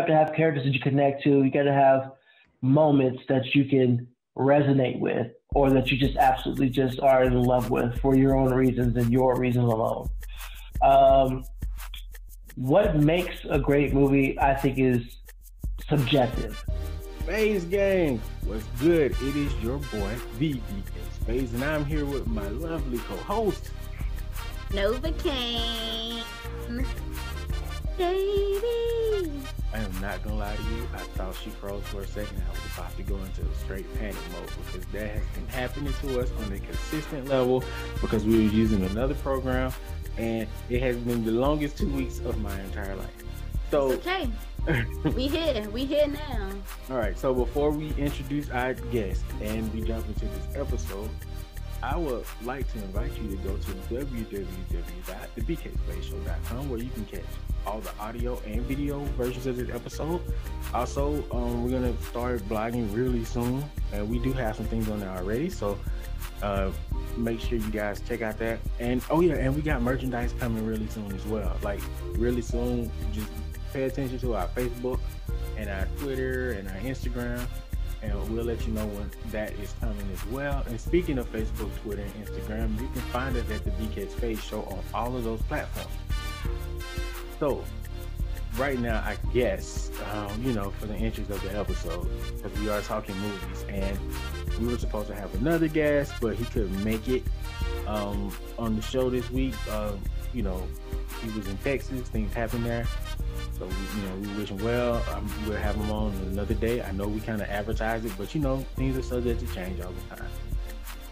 have to have characters that you connect to. You got to have moments that you can resonate with, or that you just absolutely just are in love with for your own reasons and your reasons alone. What makes a great movie, I think, is subjective. Space Gang, what's good? It is your boy, VDK Space, and I'm here with my lovely co-host, Nova Kane. Baby. I am not gonna lie to you, I thought she froze for a second. I was about to go into a straight panic mode because that has been happening to us on a consistent level because we were using another program, and it has been the longest 2 weeks of my entire life. So it's okay. We here now. All right, so before we introduce our guest and we jump into this episode, I would like to invite you to go to www.thebkspaceshow.com where you can catch all the audio and video versions of this episode. Also, we're going to start blogging really soon, and we do have some things on there already, so make sure you guys check out that. And oh yeah, and we got merchandise coming really soon as well, like really soon. Just pay attention to our Facebook and our Twitter and our Instagram, and we'll let you know when that is coming as well. And speaking of Facebook, Twitter, and Instagram, you can find us at the BK Space Show on all of those platforms. So right now, I guess, for the interest of the episode, because we are talking movies, and we were supposed to have another guest, but he couldn't make it on the show this week. He was in Texas, things happened there. So, we wish him well. We'll have him on another day. I know we kind of advertise it, but, things are subject to change all the time.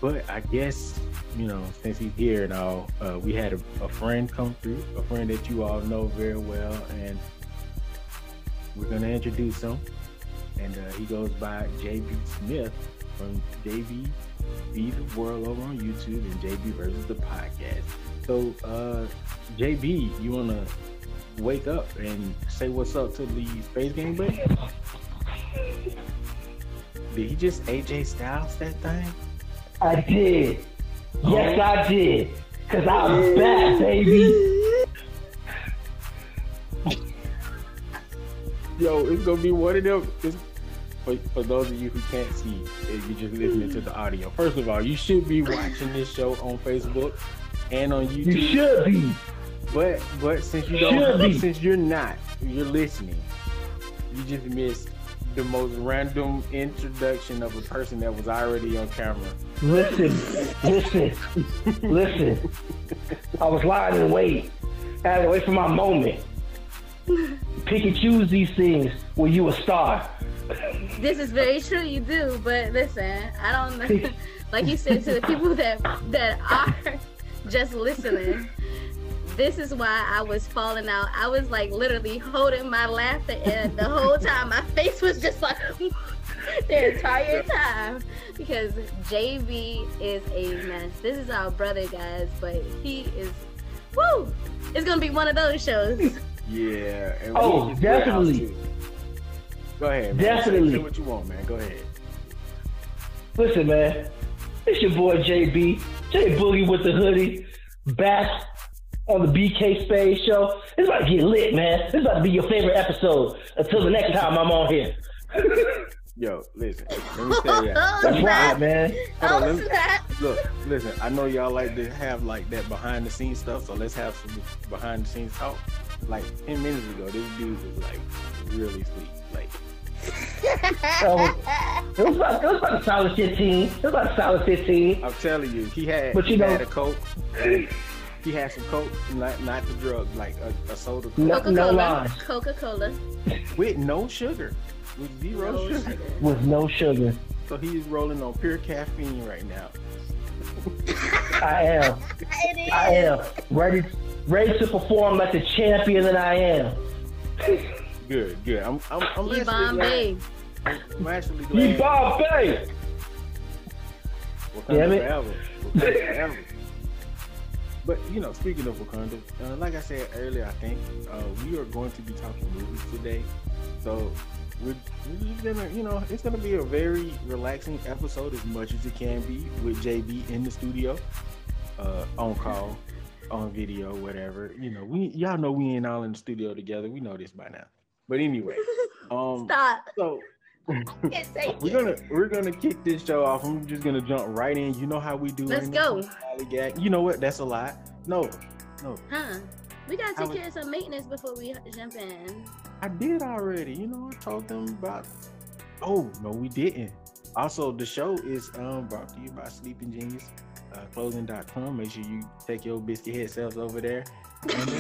But I guess, since he's here and all, we had a friend come through, a friend that you all know very well, and we're going to introduce him. And he goes by JB Smith from JB Be The World over on YouTube and JB Versus the Podcast. So, JB, you want to wake up and say what's up to the Space Game buddy? Did he just AJ Styles that thing? I did. Oh. Yes, I did. Because I'm back, baby. Yo, it's going to be one of them. For those of you who can't see, if you're just listening to the audio, first of all, you should be watching this show on Facebook and on YouTube. You should be. But since you don't, since you're not, you're listening, you just missed the most random introduction of a person that was already on camera. Listen. I was lying in wait. I had to wait for my moment. Pick and choose these things when you a star. This is very true, you do, but listen, I don't know. Like you said, to the people that are just listening, this is why I was falling out. I was like literally holding my laughter, and the whole time my face was just like the entire time, because JB is a mess. This is our brother, guys, but he is, woo! It's gonna be one of those shows. Yeah. And oh, definitely. Go ahead, man. Definitely. Do what you want, man. Go ahead. Listen, man. It's your boy JB, J Boogie with the hoodie, back on the BK Spade Show. It's about to get lit, man. It's about to be your favorite episode until the next time I'm on here. Yo, listen. Let me tell you. That's right, man. Hold on, look, listen. I know y'all like to have like that behind the scenes stuff, so let's have some behind the scenes talk. Like 10 minutes ago, this dude was like really sweet. Like, it was about a solid 15. It was about a solid 15. I'm telling you, he had a Coke. He had some Coke, not the drug, like a soda. Coca-Cola. With no sugar. With zero sugar. With no sugar. So he's rolling on pure caffeine right now. I am. Ready to perform like the champion that I am. Good. I'm actually glad. I'm actually glad. You Bombay! Wakanda forever. But, speaking of Wakanda, like I said earlier, I think we are going to be talking movies today. So, we're gonna, it's going to be a very relaxing episode, as much as it can be, with JB in the studio, on call, on video, whatever. Y'all know we ain't all in the studio together. We know this by now. But anyway, stop. So we're gonna kick this show off. I'm just gonna jump right in. You know how we do. Let's go. You know what? That's a lie. No. Huh? We gotta take care of some maintenance before we jump in. I did already. You know, I told them about. Oh no, we didn't. Also, the show is brought to you by Sleeping Genius Clothing.com. Make sure you take your biscuit head selves over there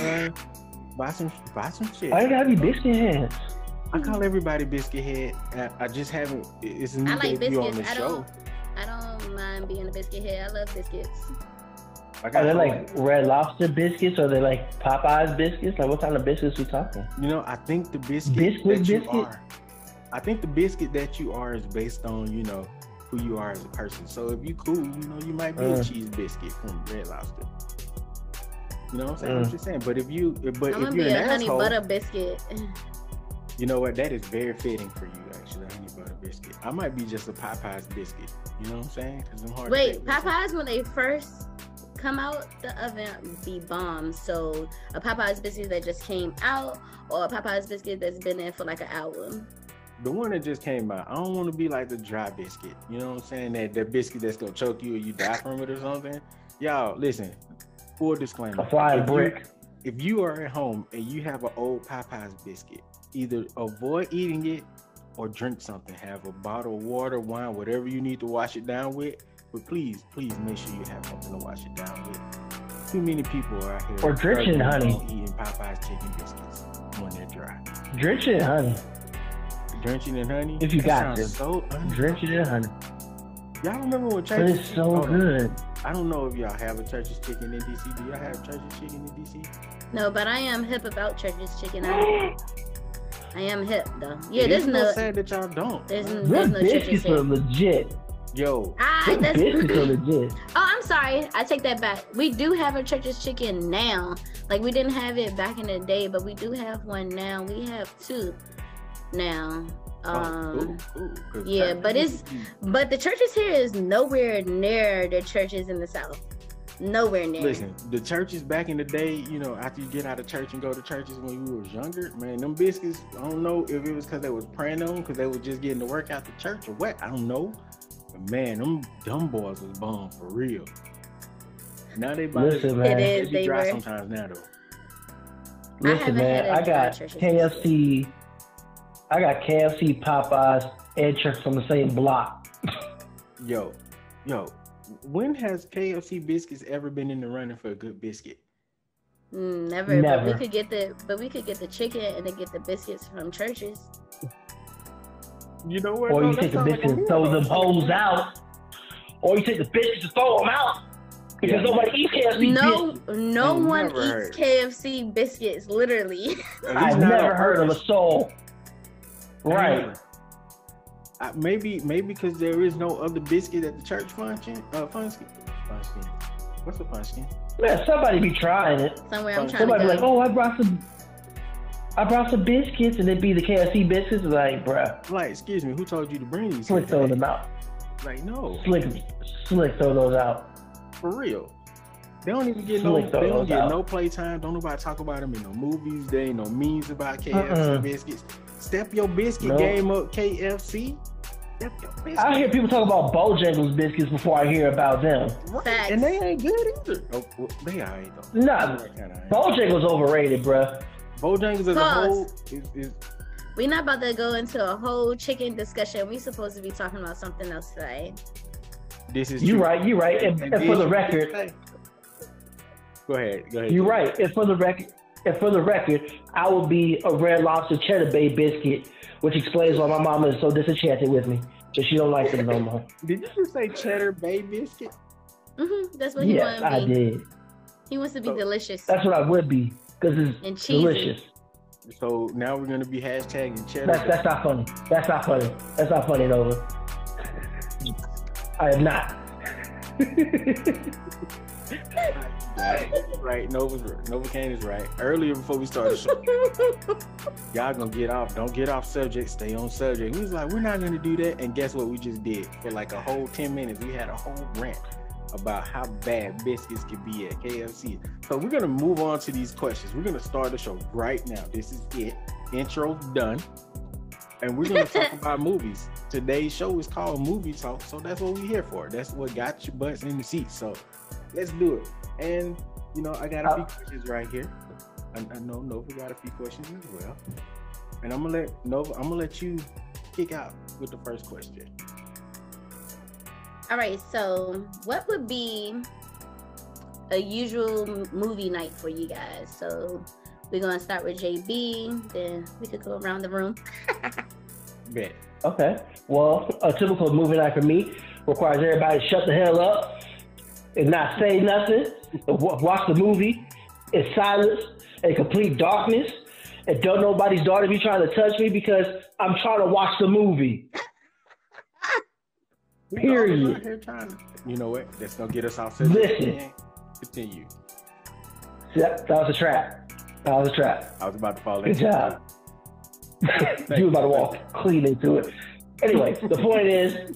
and buy some shit. Why do you gotta be biscuit heads? I call everybody biscuit head. I just haven't. It's a new debut on the show. I don't mind being a biscuit head. I love biscuits. Are they like Red Lobster biscuits, or are they like Popeyes biscuits? Like, what kind of biscuits we talking? You know, I think the biscuit that you are is based on, you know, who you are as a person. So if you cool, you know, you might be a cheese biscuit from Red Lobster. You know what I'm saying? I'm just saying. But if you're an asshole, honey butter biscuit. You know what? That is very fitting for you, actually. Honey butter biscuit. I might be just a Popeyes biscuit. You know what I'm saying? 'Cause I'm hard. Wait, Popeyes when they first come out the oven be bomb. So a Popeyes biscuit that just came out, or a Popeyes biscuit that's been there for like an hour. The one that just came out. I don't want to be like the dry biscuit. You know what I'm saying? That biscuit that's gonna choke you or you die from it or something. Y'all, listen. Full disclaimer. A flying brick. If you are at home and you have an old Popeyes biscuit, either avoid eating it or drink something. Have a bottle of water, wine, whatever you need to wash it down with. But please, make sure you have something to wash it down with. Too many people are out here. Or drench it in honey. Eating Popeyes chicken biscuits when they're dry. Drench it in honey. Drenching in honey. If you got this, so drenching in honey. Y'all remember what Church's Chicken? It's so good. I don't know if y'all have a Church's Chicken in DC. Do y'all have Church's Chicken in DC? No, but I am hip about Church's Chicken. I am hip though. Yeah, there's no. Sad that y'all don't. There's no Church's Chicken. Legit. Yo. That's legit. Oh, I'm sorry. I take that back. We do have a Church's Chicken now. Like we didn't have it back in the day, but we do have one now. We have two. Now yeah, but the churches here is nowhere near the churches in the South. Nowhere near. Listen, the churches back in the day, you know, after you get out of church and go to churches when you was younger, man, them biscuits, I don't know if it was because they was praying on, because they was just getting to work out the church or what, I don't know, but man, them dumb boys was bomb for real. Now they buy they dry were. Sometimes now though. Listen, man, I got KFC, Popeyes, and Church from the same block. Yo, when has KFC biscuits ever been in the running for a good biscuit? Never. But we could get the chicken and then get the biscuits from Churches. You know what? Or you take the biscuits and throw them holes out. Or you take the biscuits and throw them out. Because nobody eats KFC. No one eats KFC biscuits. Literally, I've never heard of a soul. Right. Maybe because there is no other biscuit at the church function. What's the function? Yeah, somebody be trying it. Somebody be like, oh, I brought some biscuits, and it'd be the KFC biscuits. Like, bruh. Like, excuse me, who told you to bring these? Slick throw them out. Like, no. Slick throw those out. For real. They don't even get no playtime. Don't nobody talk about them in no movies. There ain't no memes about KFC biscuits. Step your biscuit game up, KFC. Step your biscuit. I hear people talk about Bojangles biscuits before I hear about them. Right. And they ain't good either. Oh, well, they all right though. Nah, Bojangles overrated, bruh. Bojangles as a whole is... We're not about to go into a whole chicken discussion. We supposed to be talking about something else today. This is You're right. And for the record... Go ahead. You're right. And for the record, I would be a Red Lobster Cheddar Bay biscuit, which explains why my mama is so disenchanted with me. So she don't like them no more. Did you just say Cheddar Bay biscuit? Mm-hmm. That's what he wanted to be. I did. He wants to be delicious. That's what I would be, because it's delicious. So now we're going to be hashtagging Cheddar Bay. That's not funny, Nova. I am not. Right, Nova Kane is right. Earlier before we started the show, y'all gonna get off. Don't get off subject. Stay on subject. We was like, we're not gonna do that, and guess what? We just did for like a whole 10 minutes. We had a whole rant about how bad biscuits can be at KFC. So we're gonna move on to these questions. We're gonna start the show right now. This is it. Intro done. And we're gonna talk about movies. Today's show is called Movie Talk, so that's what we're here for. That's what got your butts in the seat. So let's do it. And you know, I got a few questions right here. I know Nova got a few questions as well. And I'm gonna let Nova, I'm gonna let you kick out with the first question. All right, so what would be a usual movie night for you guys? So we're gonna start with JB, then we could go around the room. Bet. Okay, well, a typical movie night for me requires everybody to shut the hell up and not say nothing, watch the movie in silence and complete darkness, and don't nobody's daughter be trying to touch me because I'm trying to watch the movie. Period. You know what? That's gonna get us off. Listen. Continue. Yep, that was a trap. That was a trap. I was about to fall into it. Good job. You was about to walk clean into it. Anyway, the point is,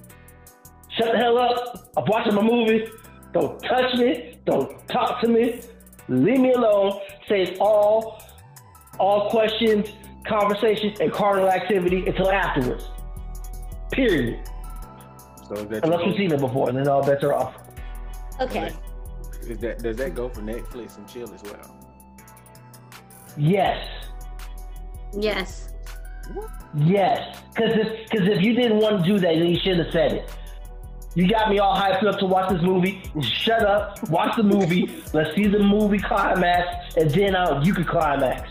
shut the hell up. I'm watching my movie. Don't touch me. Don't talk to me. Leave me alone. Save all questions, conversations, and carnal activity until afterwards. Period. So unless you've seen it before, then all bets are off. Okay. Does that go for Netflix and chill as well? Yes. Yes. Yes. Because if you didn't want to do that, then you shouldn't have said it. You got me all hyped up to watch this movie. Shut up. Watch the movie. Let's see the movie climax, and then you can climax.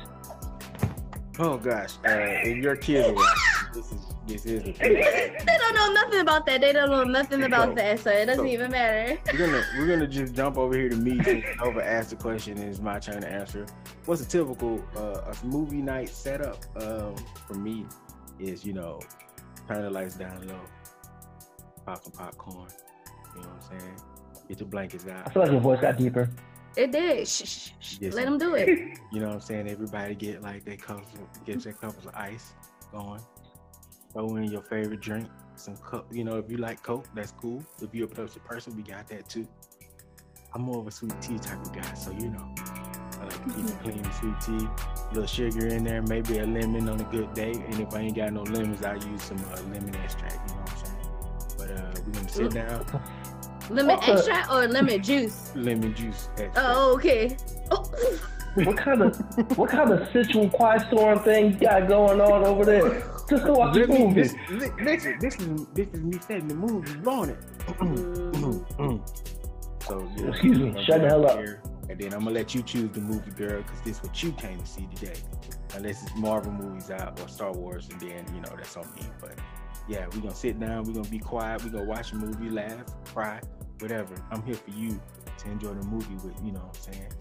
Oh, gosh. If your kids are watching, this is the thing. They don't know nothing about that. They don't know nothing about that, so it doesn't even matter. We're gonna just jump over here to me. Nova asked the question, and it's my turn to answer. What's a typical movie night setup for me is, you know, turn the lights down low, pop some popcorn. You know what I'm saying? Get your blankets out. I feel like your voice got deeper. It did. Shh. Yes, let them do it. You know what I'm saying? Everybody get like their cups, get their cups of ice going. Throw in your favorite drink, some Coke. You know, if you like Coke, that's cool. If you're a productive person, we got that too. I'm more of a sweet tea type of guy, so you know, I like to keep it clean with sweet tea, a little sugar in there, maybe a lemon on a good day. And if I ain't got no lemons, I use some lemon extract. You know what I'm saying? But we're gonna sit down. Lemon extract or lemon juice? Lemon juice extract. Oh, okay. Oh. What kind of sensual quiet storm thing you got going on over there? Just go watch the movie. Listen, this is me setting the mood this morning. So yeah, excuse me. Shut the hell up. And then I'm gonna let you choose the movie, girl, because this is what you came to see today. Unless it's Marvel movies out or Star Wars, and then you know that's on me. But yeah, we're gonna sit down. We're gonna be quiet. We're gonna watch a movie, laugh, cry, whatever. I'm here for you to enjoy the movie with. You know what I'm saying?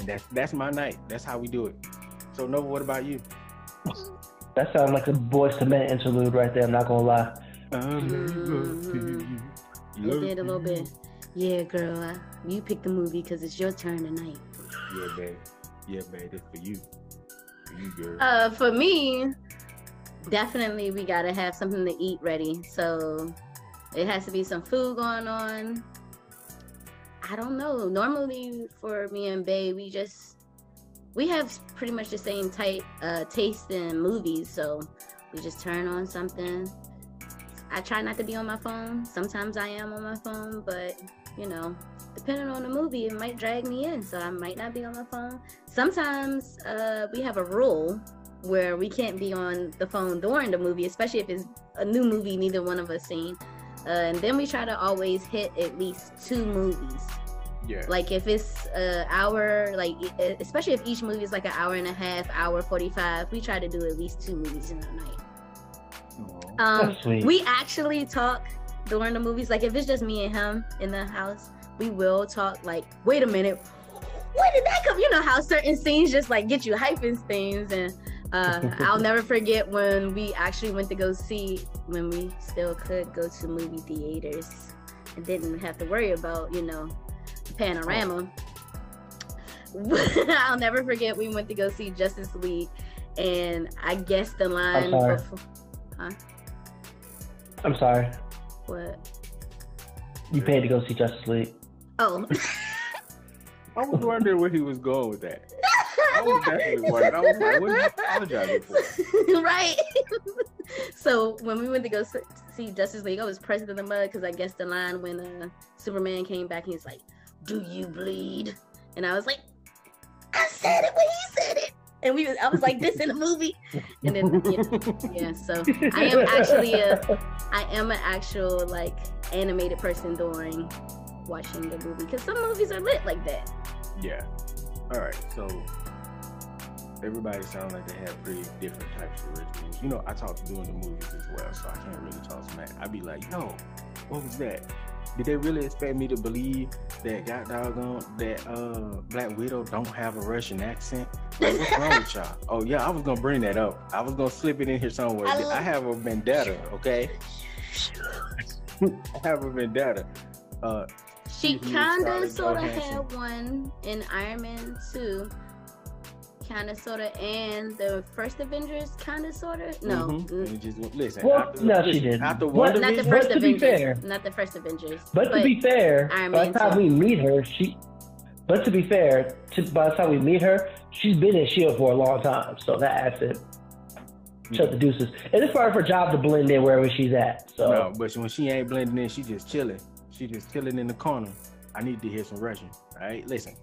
And that's my night. That's how we do it. So Nova, what about you? That sounds like a Boyz II Men interlude right there. I'm not gonna lie. You did a little bit. Yeah, girl. You pick the movie because it's your turn tonight. Yeah, babe. Yeah, babe. It's for you. For you, girl. For me, definitely we gotta have something to eat ready. So it has to be some food going on. I don't know. Normally for me and Bae, we have pretty much the same type taste in movies, so we just turn on something. I try not to be on my phone. Sometimes I am on my phone, but you know, depending on the movie, it might drag me in, so I might not be on my phone. Sometimes we have a rule where we can't be on the phone during the movie, especially if it's a new movie neither one of us seen. And then we try to always hit at least two movies. Yeah. Like if it's an hour, like especially if each movie is like an hour and a half, hour 45, we try to do at least two movies in a night. Aww, we actually talk during the movies. Like if it's just me and him in the house, we will talk. Like, wait a minute, where did that come? You know how certain scenes just like get you hyping things and. I'll never forget when we actually went to go see, when we still could go to movie theaters and didn't have to worry about, you know, the panorama. I'll never forget we went to go see Justice League, and I guess the line. I'm sorry. Huh? I'm sorry. What? You paid to go see Justice League. Oh. I was wondering where he was going with that. I was definitely wondering. I was like, what are you apologizing for? Right. So when we went to go see Justice League, I was pressed in the mud because I guess the line when Superman came back, he's like, "Do you bleed?" And I was like, "I said it when he said it." And I was like, "This in a movie." And then yeah. So I am an actual like animated person during watching the movie because some movies are lit like that. Yeah. All right. So everybody sounds like they have pretty different types of rituals. You know, I talk during the movies as well, so I can't really talk smack. I'd be like, "Yo, what was that? Did they really expect me to believe that Black Widow don't have a Russian accent? Like, what's wrong with y'all?" Oh yeah, I was gonna bring that up. I was gonna slip it in here somewhere. I have a vendetta, okay? I have a vendetta. She kinda sorta had one in Iron Man 2. Kinda sorta, and the first Avengers kinda sorta. No, not the first Avengers. But to be fair, by the time we meet her, she's been in SHIELD for a long time. So that accent, shut the deuces. And it's part of her job to blend in wherever she's at. So no, but when she ain't blending in, she's just chilling. She's just chilling in the corner. I need to hear some Russian. All right, listen,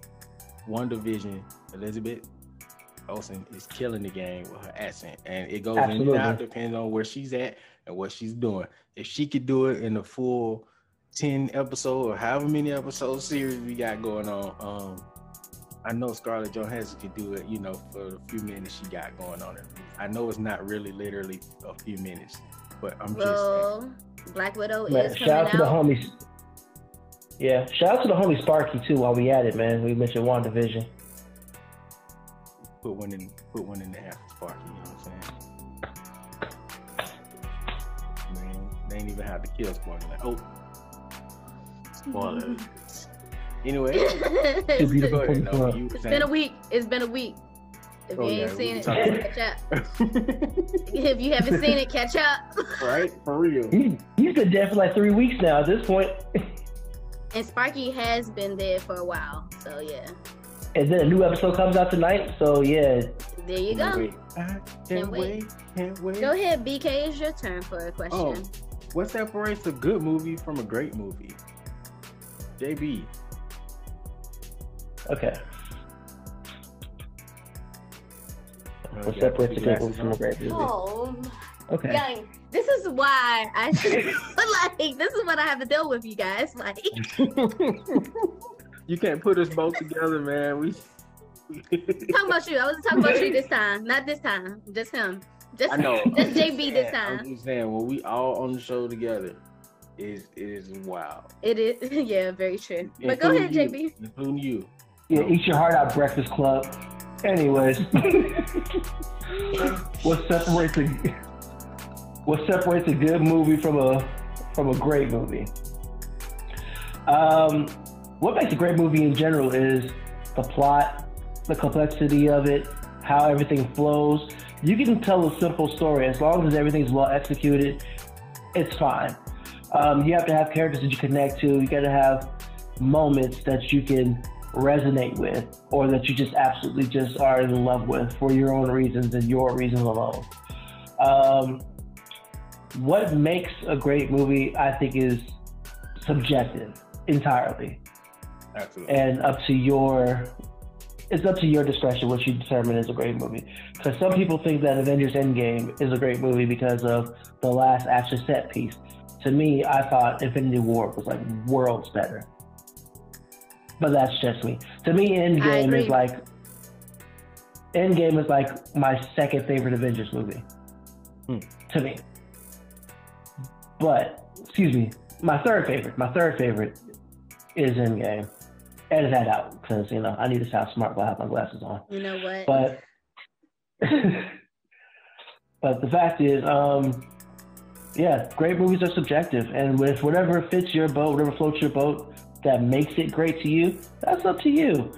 WandaVision, Elizabeth Olsen is killing the game with her accent, and it goes in and out, depends on where she's at and what she's doing. If she could do it in the full 10 episode or however many episode series we got going on, I know Scarlett Johansson could do it, you know, for the few minutes she got going on it. I know it's not really literally a few minutes, but I'm just saying. Black Widow is coming out. Shout out to the homies. Yeah, shout out to the homie Sparky too. While we at it, man, we mentioned WandaVision. Put one in the half of Sparky, you know what I'm saying? Man, they ain't even have to kill Sparky. Like, oh, spoilers. Anyway, it's been a week. If you ain't seen it, catch up. If you haven't seen it, catch up. Right, for real. He's been dead for like 3 weeks now at this point. And Sparky has been dead for a while, so yeah. And then a new episode comes out tonight, so yeah. There you go. Can't wait. Go ahead, BK, it's your turn for a question. Oh, what separates a good movie from a great movie? JB. Okay. What separates a good movie from a great movie? Oh. Okay. Yeah, this is why I should, like, this is what I have to deal with, you guys. Like. You can't put us both together, man. Talking about you. I wasn't talking about you this time. Not this time. Just him. I know. Just JB this time. I'm just saying, when we all on the show together, it is wild. It is. Yeah, very true. But go ahead, JB. Including you. Yeah, eat your heart out, Breakfast Club. Anyways. What separates a good movie from a great movie? What makes a great movie in general is the plot, the complexity of it, how everything flows. You can tell a simple story. As long as everything's well executed, it's fine. You have to have characters that you connect to. You got to have moments that you can resonate with or that you just absolutely just are in love with for your own reasons and your reasons alone. What makes a great movie, I think, is subjective entirely. Absolutely. And it's up to your discretion what you determine is a great movie. Because some people think that Avengers Endgame is a great movie because of the last action set piece. To me, I thought Infinity War was like worlds better. But that's just me. To me, Endgame is like my second favorite Avengers movie. To me. But, excuse me, my third favorite is Endgame. Edit that out because, you know, I need to sound smart while I have my glasses on. You know what? But the fact is, yeah, great movies are subjective. And with whatever fits your boat, whatever floats your boat, that makes it great to you, that's up to you.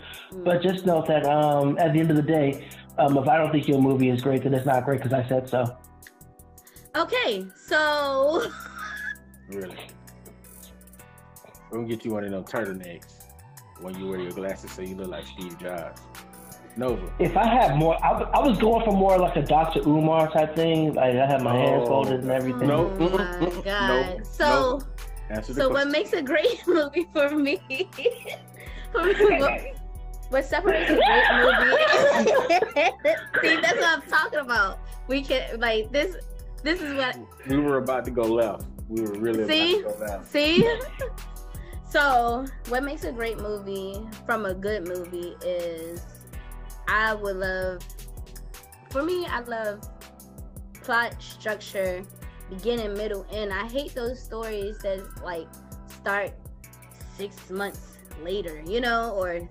But just note that at the end of the day, if I don't think your movie is great, then it's not great because I said so. Okay, so... Really? We'll get you one of them turtlenecks. when you wear your glasses so you look like Steve Jobs. Nova. If I had more, I was going for more like a Dr. Umar type thing. Like I had my hands folded and everything. No, my God. So what makes a great movie for me? What separates a great movie? See, that's what I'm talking about. We can like this. This is what we were about to go left. We were really about to go left. See. So what makes a great movie from a good movie is. I would love, for me, I love plot structure, beginning, middle, end. I hate those stories that like start 6 months later, you know, or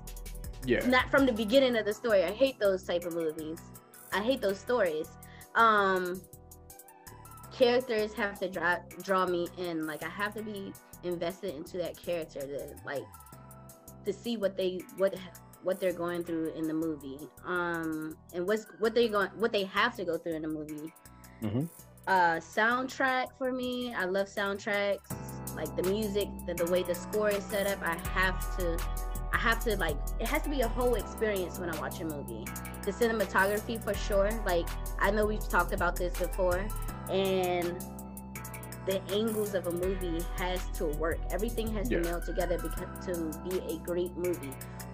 not from the beginning of the story. I hate those type of movies. I hate those stories. Characters have to draw me in. Like I have to be invested into that character to see what they're going through in the movie, and what they have to go through in the movie. Mm-hmm. Soundtrack for me, I love soundtracks. Like the music, the way the score is set up, I have to like it has to be a whole experience when I watch a movie. The cinematography for sure. Like I know we've talked about this before, and the angles of a movie has to work. Everything has to meld together to be a great movie.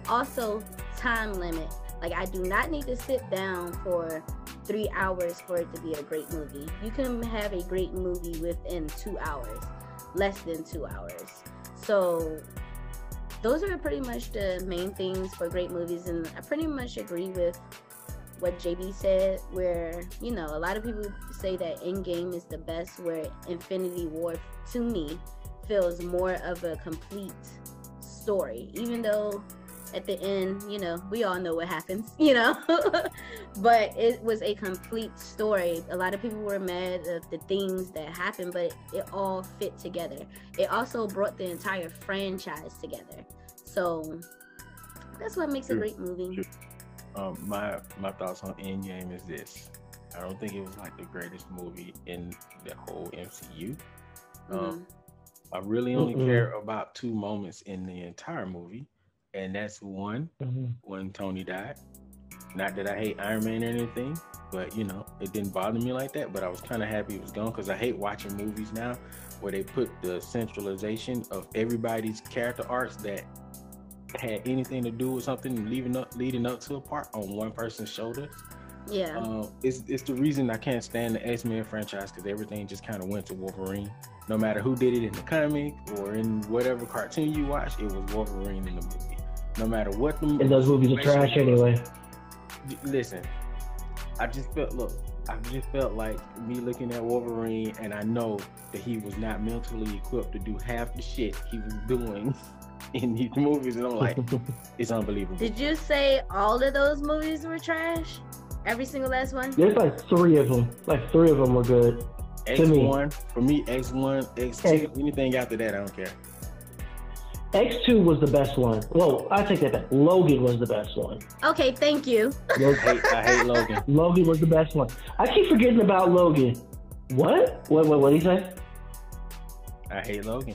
Also, time limit. Like I do not need to sit down for 3 hours for it to be a great movie. You can have a great movie within 2 hours, less than 2 hours. So those are pretty much the main things for great movies, and I pretty much agree with what JB said, where, you know, a lot of people say that Endgame is the best, where Infinity War, to me, feels more of a complete story, even though at the end, you know, we all know what happens, you know, but it was a complete story. A lot of people were mad at the things that happened, but it all fit together. It also brought the entire franchise together. So that's what makes a great movie. My thoughts on Endgame is this. I don't think it was like the greatest movie in the whole MCU. I really only care about two moments in the entire movie. And that's one, when Tony died. Not that I hate Iron Man or anything, but you know, it didn't bother me like that, but I was kind of happy it was gone, because I hate watching movies now where they put the centralization of everybody's character arcs that had anything to do with something leading up to a part on one person's shoulder. Yeah. It's the reason I can't stand the X-Men franchise, because everything just kind of went to Wolverine. No matter who did it in the comic or in whatever cartoon you watch, it was Wolverine in the movie. No matter what the movie. And those movies are trash anyway. Listen, I just felt like me looking at Wolverine, and I know that he was not mentally equipped to do half the shit he was doing in these movies, and I'm like, it's unbelievable. Did you say all of those movies were trash? Every single last one? There's like three of them. Like three of them were good. X1, for me, X1, X2, anything after that, I don't care. X2 was the best one. Whoa, I take that back. Logan was the best one. Okay, thank you. I hate Logan. Logan was the best one. I keep forgetting about Logan. What? What did he say? I hate Logan.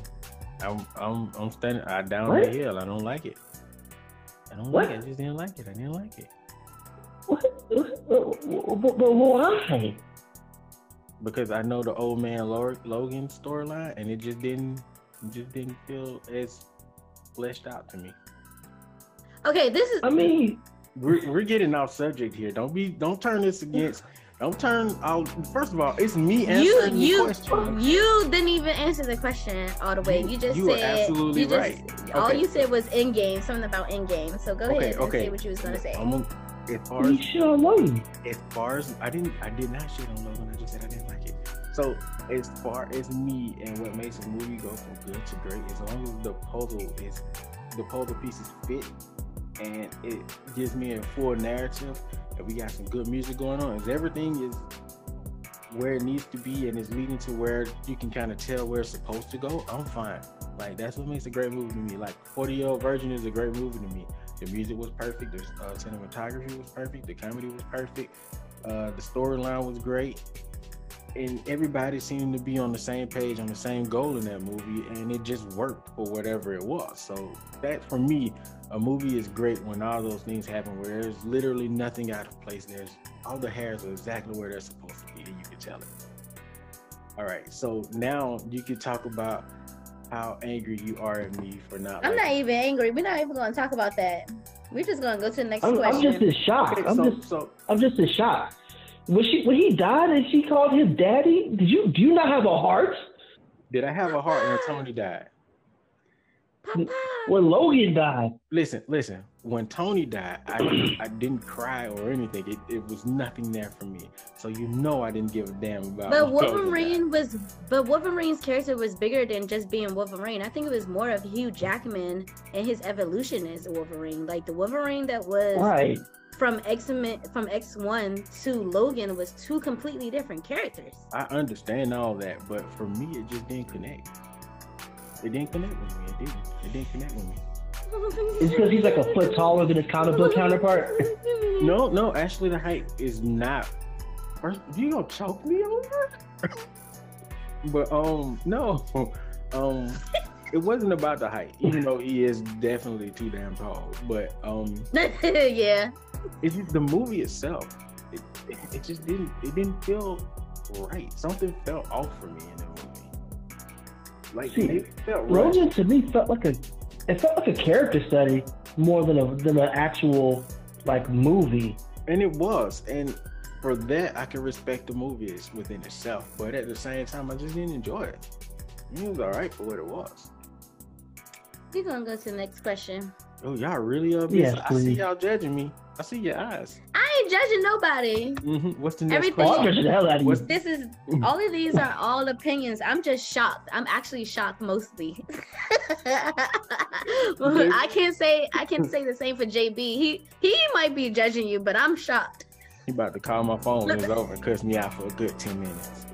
I'm standing down the hill. I don't like it. I just didn't like it. I didn't like it. But why? Because I know the old man Logan storyline, and it just didn't feel as fleshed out to me. Okay, this is. I mean, we're getting off subject here. Don't turn this against. Don't turn out. First of all, it's me answering the question. You didn't even answer the question all the way. You said. You were absolutely right. All you said was Endgame, something about Endgame. So go ahead and say what you was gonna say. You shit on Logan. As far as I did not shit on Logan. I just said I didn't like it. So as far as me and what makes a movie go from good to great, as long as the puzzle pieces fit and it gives me a full narrative, and we got some good music going on, and everything is where it needs to be and is leading to where you can kind of tell where it's supposed to go, I'm fine. Like that's what makes a great movie to me. Like 40-Year-Old Virgin is a great movie to me. The music was perfect, the cinematography was perfect, the comedy was perfect, the storyline was great. and everybody seemed to be on the same page, on the same goal in that movie, and it just worked for whatever it was. So that, for me, a movie is great when all those things happen, where there's literally nothing out of place. There's all the hairs are exactly where they're supposed to be, and you can tell it. All right, so now you can talk about how angry you are at me for not. I'm not even angry. We're not even going to talk about that. We're just going to go to the next question. I'm just in shock. Okay, I'm just in shock. When he died and she called him daddy, do you not have a heart? Did I have a heart when Tony died? Papa. When Logan died. Listen. When Tony died, I didn't cry or anything. It was nothing there for me. So you know I didn't give a damn about. Wolverine's character was bigger than just being Wolverine. I think it was more of Hugh Jackman and his evolution as Wolverine. Like the Wolverine that was from X-Men, from X1 to Logan was two completely different characters. I understand all that, but for me it just didn't connect. It didn't connect with me. It didn't connect with me. It's because he's like a foot taller than his comic book counterpart. No, actually the height is not. Are you gonna choke me over? But it wasn't about the height, even though he is definitely too damn tall. But yeah, it's just the movie itself. It just didn't. It didn't feel right. Something felt off for me in that movie. Like it felt right. Logan to me felt like a. It felt like a character study more than an actual like movie. And it was. And for that, I can respect the movie within itself. But at the same time, I just didn't enjoy it. It was all right for what it was. We're going to go to the next question. Oh, y'all really up? Yes, I see y'all judging me. I see your eyes. I ain't judging nobody. Mm-hmm. What's the next question? All of these are all opinions. I'm just shocked. I'm actually shocked mostly. I can't say the same for JB. He might be judging you, but I'm shocked. He about to call my phone when it's over and cuss me out for a good 10 minutes.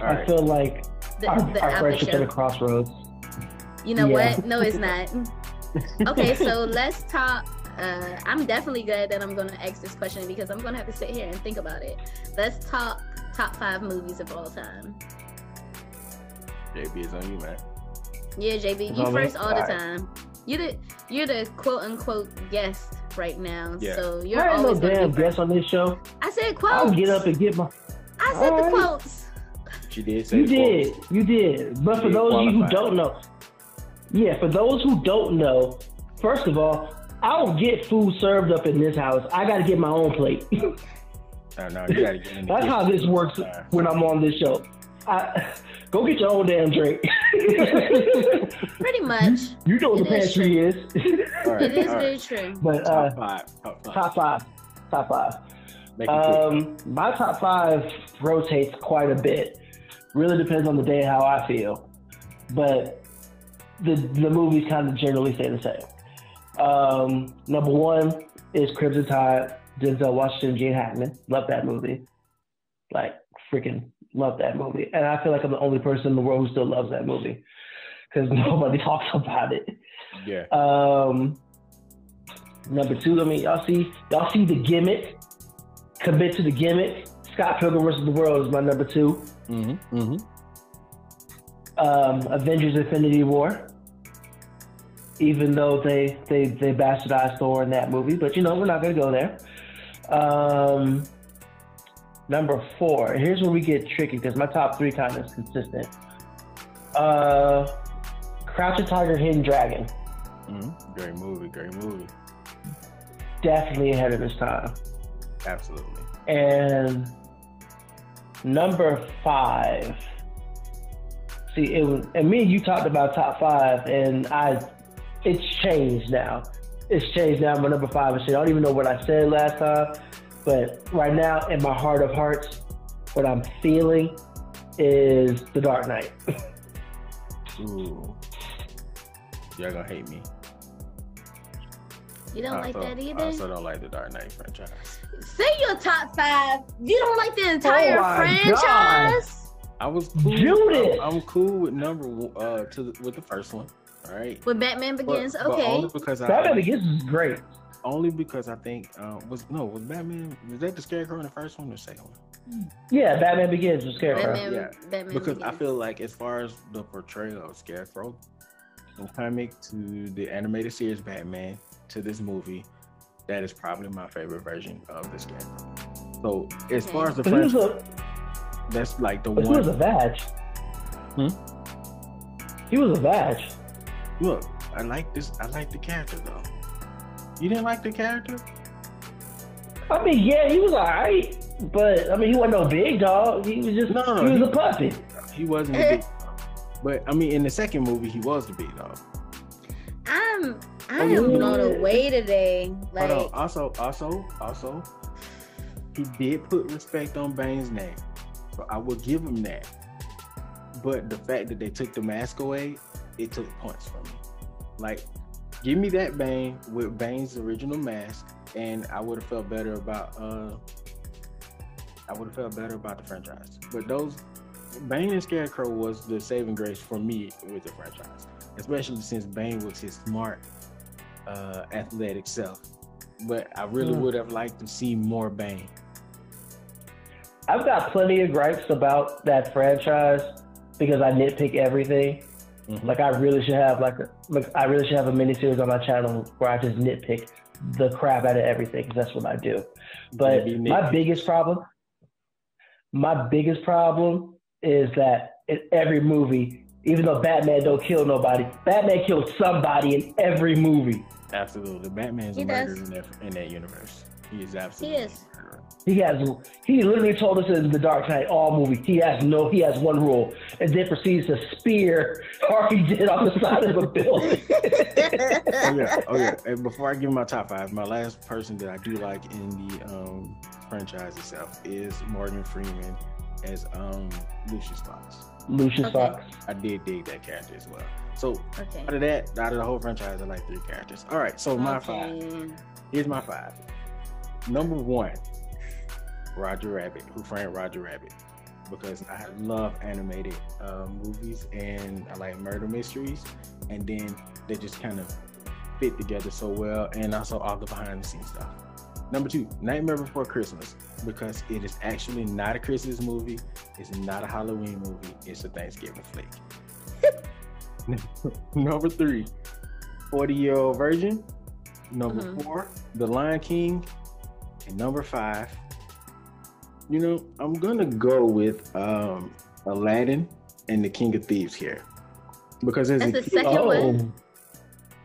All right. I feel like our friendship at a crossroads. You know what? No, it's not. Okay, so let's talk. I'm definitely glad that I'm going to ask this question because I'm going to have to sit here and think about it. Let's talk top 5 movies of all time. JB, is on you, man. Yeah, JB, you first all the time. You're the quote unquote guest right now, so you're always no damn guest on this show. I said quotes. I'll get up and get my. I said all the quotes. She did say quotes. You did. But for those of you who don't know, for those who don't know, first of all, I don't get food served up in this house. I got to get my own plate. No, you got to get in. That's how this works when I'm on this show. Go get your own damn drink. Pretty much. You know what the pantry is. It is very true. But top five. My top 5 rotates quite a bit. Really depends on the day and how I feel. But the movies kind of generally stay the same. Number 1 is Crimson Tide, Denzel Washington, Gene Hackman. Love that movie. Like, freaking love that movie. And I feel like I'm the only person in the world who still loves that movie because nobody talks about it. Yeah. Number 2, I mean, y'all see the gimmick, commit to the gimmick. Scott Pilgrim vs. the World is my number 2. Mm-hmm, mm-hmm. Avengers Infinity War. Even though they bastardized Thor in that movie, but you know, we're not gonna go there. Number 4, here's where we get tricky because my top 3 kind of is consistent. Crouching Tiger, Hidden Dragon. Mm-hmm. Great movie. Definitely ahead of its time. Absolutely. And number 5. See, it was, and me and you talked about top 5, and it's changed now. My number 5 is shit. I don't even know what I said last time, but right now, in my heart of hearts, what I'm feeling is The Dark Knight. Ooh. Y'all gonna hate me. You don't like that either? I also don't like The Dark Knight franchise. Say your top 5. You don't like the entire franchise? God. I was cool. Judith. I'm cool with with the first one. All right. With Batman Begins, Batman Begins is great. Only because I think was Batman, was that the Scarecrow in the first one or the second one? Yeah, Batman Begins with Scarecrow. Batman Begins. I feel like as far as the portrayal of Scarecrow, from comic to the animated series Batman to this movie, that is probably my favorite version of the Scarecrow. So as far as the first, that's like the one. He was a badge. He was a badge. Look, I like this. I like the character though. You didn't like the character? I mean, yeah, he was alright, but I mean, he wasn't no big dog. He was just he was a puppy. He wasn't a big dog. But I mean, in the second movie, he was the big dog. I am blown away today. Like, hold on. Also, he did put respect on Bane's name, so I will give him that. But the fact that they took the mask away, it took points from me. Like, give me that Bane with Bane's original mask, and I would have felt better about. I would have felt better about the franchise. But those Bane and Scarecrow was the saving grace for me with the franchise, especially since Bane was his smart, athletic self. But I really would have liked to see more Bane. I've got plenty of gripes about that franchise because I nitpick everything. Mm-hmm. Like I really should have a mini series on my channel where I just nitpick the crap out of everything because that's what I do. But my biggest problem is that in every movie, even though Batman don't kill nobody, Batman kills somebody in every movie. Absolutely, Batman's a murderer in that universe. He is absolutely. He is. He literally told us in The Dark Knight, all movies, he has one rule, and then proceeds to spear Harvey Dent on the side of a building. Oh yeah. And before I give my top five, my last person that I do like in the franchise itself is Morgan Freeman as Lucius Fox. Lucius Fox. I did dig that character as well. So out of the whole franchise, I like three characters. All right, so my five. Here's my five. Number one, Roger Rabbit, Who Framed Roger Rabbit, because I love animated movies and I like murder mysteries, and then they just kind of fit together so well, and also all the behind the scenes stuff. Number two, Nightmare Before Christmas, because it is actually not a Christmas movie, it's not a Halloween movie, it's a Thanksgiving flick. Number three, 40-Year-Old Virgin. Number four, The Lion King. And number five, you know, I'm gonna go with Aladdin and the King of Thieves here, because that's the second one.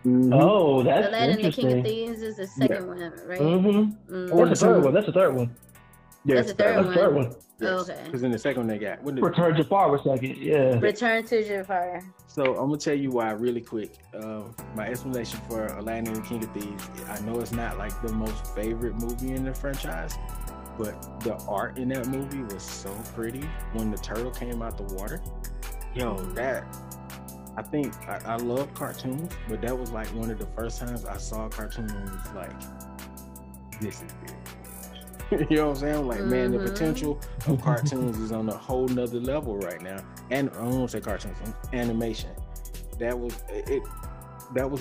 Mm-hmm. Oh, that's Aladdin and the King of Thieves is the second one, right? Mm-hmm. Mm-hmm. Or the third one? That's the third one. Yeah, that's the third one. Yes. Okay. Because in the second one they got Return to Jafar was second. Yeah. Return to Jafar. So I'm gonna tell you why really quick. My explanation for Aladdin and the King of Thieves. I know it's not like the most favorite movie in the franchise, but the art in that movie was so pretty. When the turtle came out the water, I love cartoons, but that was like one of the first times I saw a cartoon and was like, this is big. You know what I'm saying? Like, man, the potential of cartoons is on a whole nother level right now. And I don't want to say cartoons, animation. That was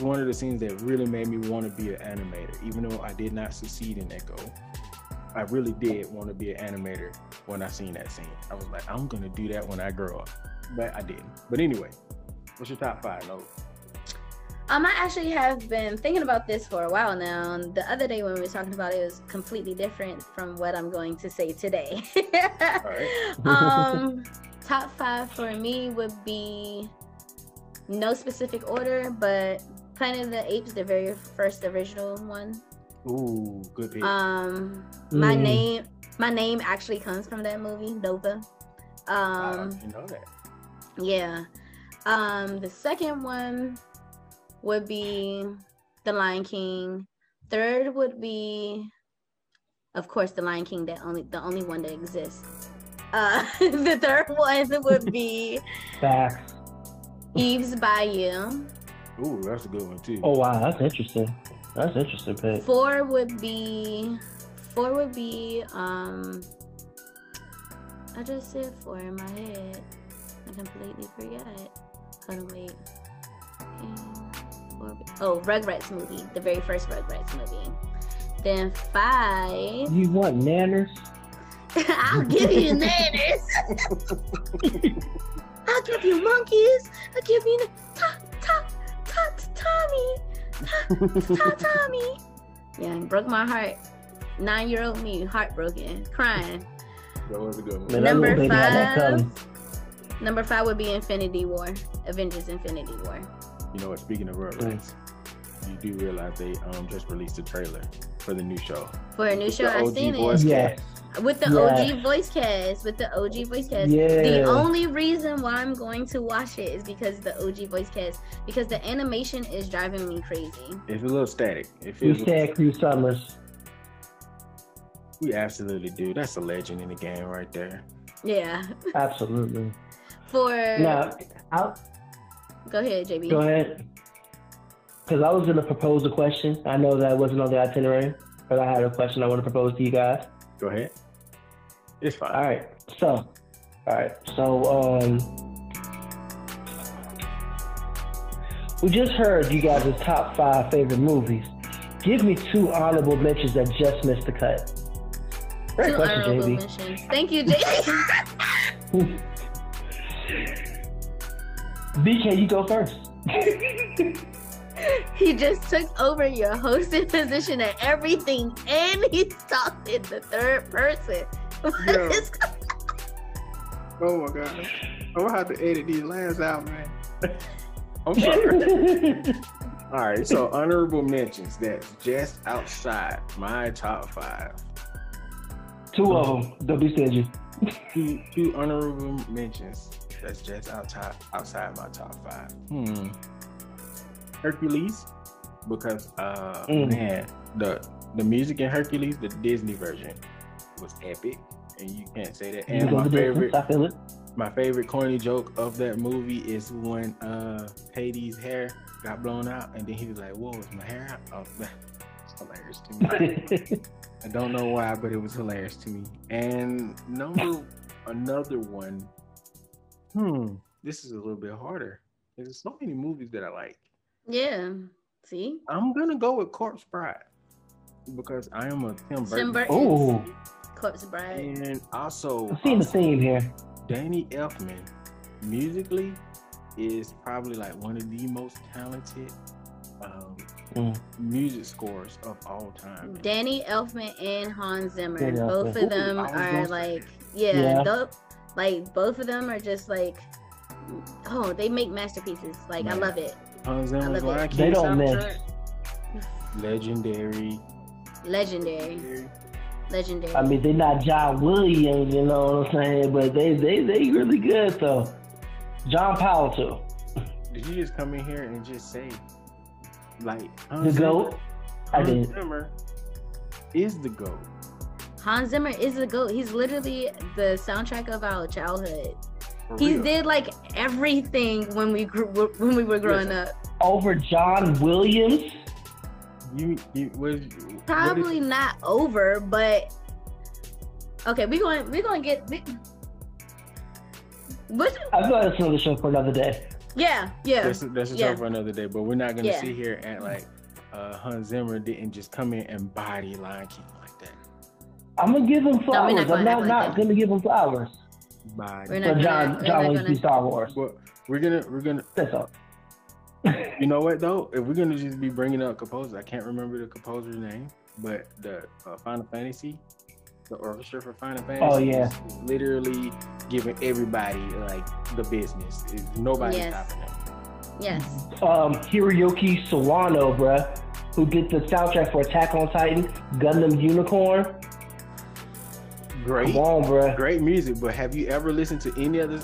one of the scenes that really made me want to be an animator, even though I did not succeed in that goal. I really did want to be an animator when I seen that scene. I was like, I'm going to do that when I grow up. But I didn't. But anyway, what's your top five, Logan? I actually have been thinking about this for a while now. The other day when we were talking about it was completely different from what I'm going to say today. All right. Top five for me would be no specific order, but Planet of the Apes, the very first original one. Ooh, good pick. My name actually comes from that movie, Nova. You know that. Yeah. The second one would be The Lion King. Third would be, of course, The Lion King, the only one that exists. The third one would be Eve's Bayou. Ooh, that's a good one too. Oh wow, that's interesting. That's interesting, Pat. Four would be I just said four in my head. I completely forgot it. Hold on, wait. Rugrats movie. The very first Rugrats movie. Then five. You want manners? I'll give you nanas. I'll give you monkeys. I'll give you Tommy. Yeah, it broke my heart. 9-year-old me, heartbroken, crying. Number five would be Infinity War, Avengers Infinity War. You know what? Speaking of Rugrats, you do realize they just released a trailer for the new show. For a new show, I've seen it. Yeah. With the OG voice cast. With the OG voice cast. Yeah. The only reason why I'm going to watch it is because the OG voice cast. Because the animation is driving me crazy. It's a little static. It feels static. Few summers. We absolutely do. That's a legend in the game right there. Yeah. Absolutely. Go ahead, JB. Go ahead. Because I was going to propose a question. I know that wasn't on the itinerary, but I had a question I want to propose to you guys. Go ahead. It's fine. All right. So, we just heard you guys' top 5 favorite movies. Give me 2 honorable mentions that just missed the cut. Great question, JB. Mentions. Thank you, JB. BK, you go first. He just took over your hosting position and everything, and he talked in the third person. Oh my god! I'm gonna have to edit these lines out, man. I'm sorry. All right, so honorable mentions that's just outside my top 5. 2 of them. Two honorable mentions that's just outside my top 5. Hercules, because man, the music in Hercules, the Disney version, was epic, and you can't say that. And my favorite corny joke of that movie is when Hades' hair got blown out, and then he was like, "Whoa, is my hair out?" Oh, it's hilarious to me. I don't know why, but it was hilarious to me. And another one. This is a little bit harder. There's so many movies that I like. Yeah, see? I'm gonna go with Corpse Bride because I am a Tim Burton. Oh, Corpse Bride. And also, I've seen the theme here. Danny Elfman, musically, is probably like one of the most talented music scores of all time. Danny Elfman and Hans Zimmer, both of them are like, like both of them are just like, oh, they make masterpieces. Like, man. I love it. Hans Zimmer's Lion King. They don't miss. Legendary. I mean, they're not John Williams, you know what I'm saying? But they really good though. John Powell too. Did you just come in here and just say like Hans Zimmer? I did. Hans Zimmer is the GOAT. Hans Zimmer is the GOAT. He's literally the soundtrack of our childhood. He did like everything when we were growing up. Over John Williams? Probably not over, but okay, we're going to get. I thought that's another show for another day. Yeah. That's a show for another day, but we're not going to sit here and like Hans Zimmer didn't just come in and body Lion King like that. I'm going to give him flowers. I'm not going to give him flowers. John Star Wars. But we're gonna. That's all. You know what though? If we're gonna just be bringing up composers, I can't remember the composer's name, but the Final Fantasy, the orchestra for Final Fantasy. Oh yeah. Is literally giving everybody like the business. Nobody's stopping it. Yes. Hiroyuki Sawano, bruh, who did the soundtrack for Attack on Titan, Gundam Unicorn. Great, come on, bro. Great music, but have you ever listened to any of this?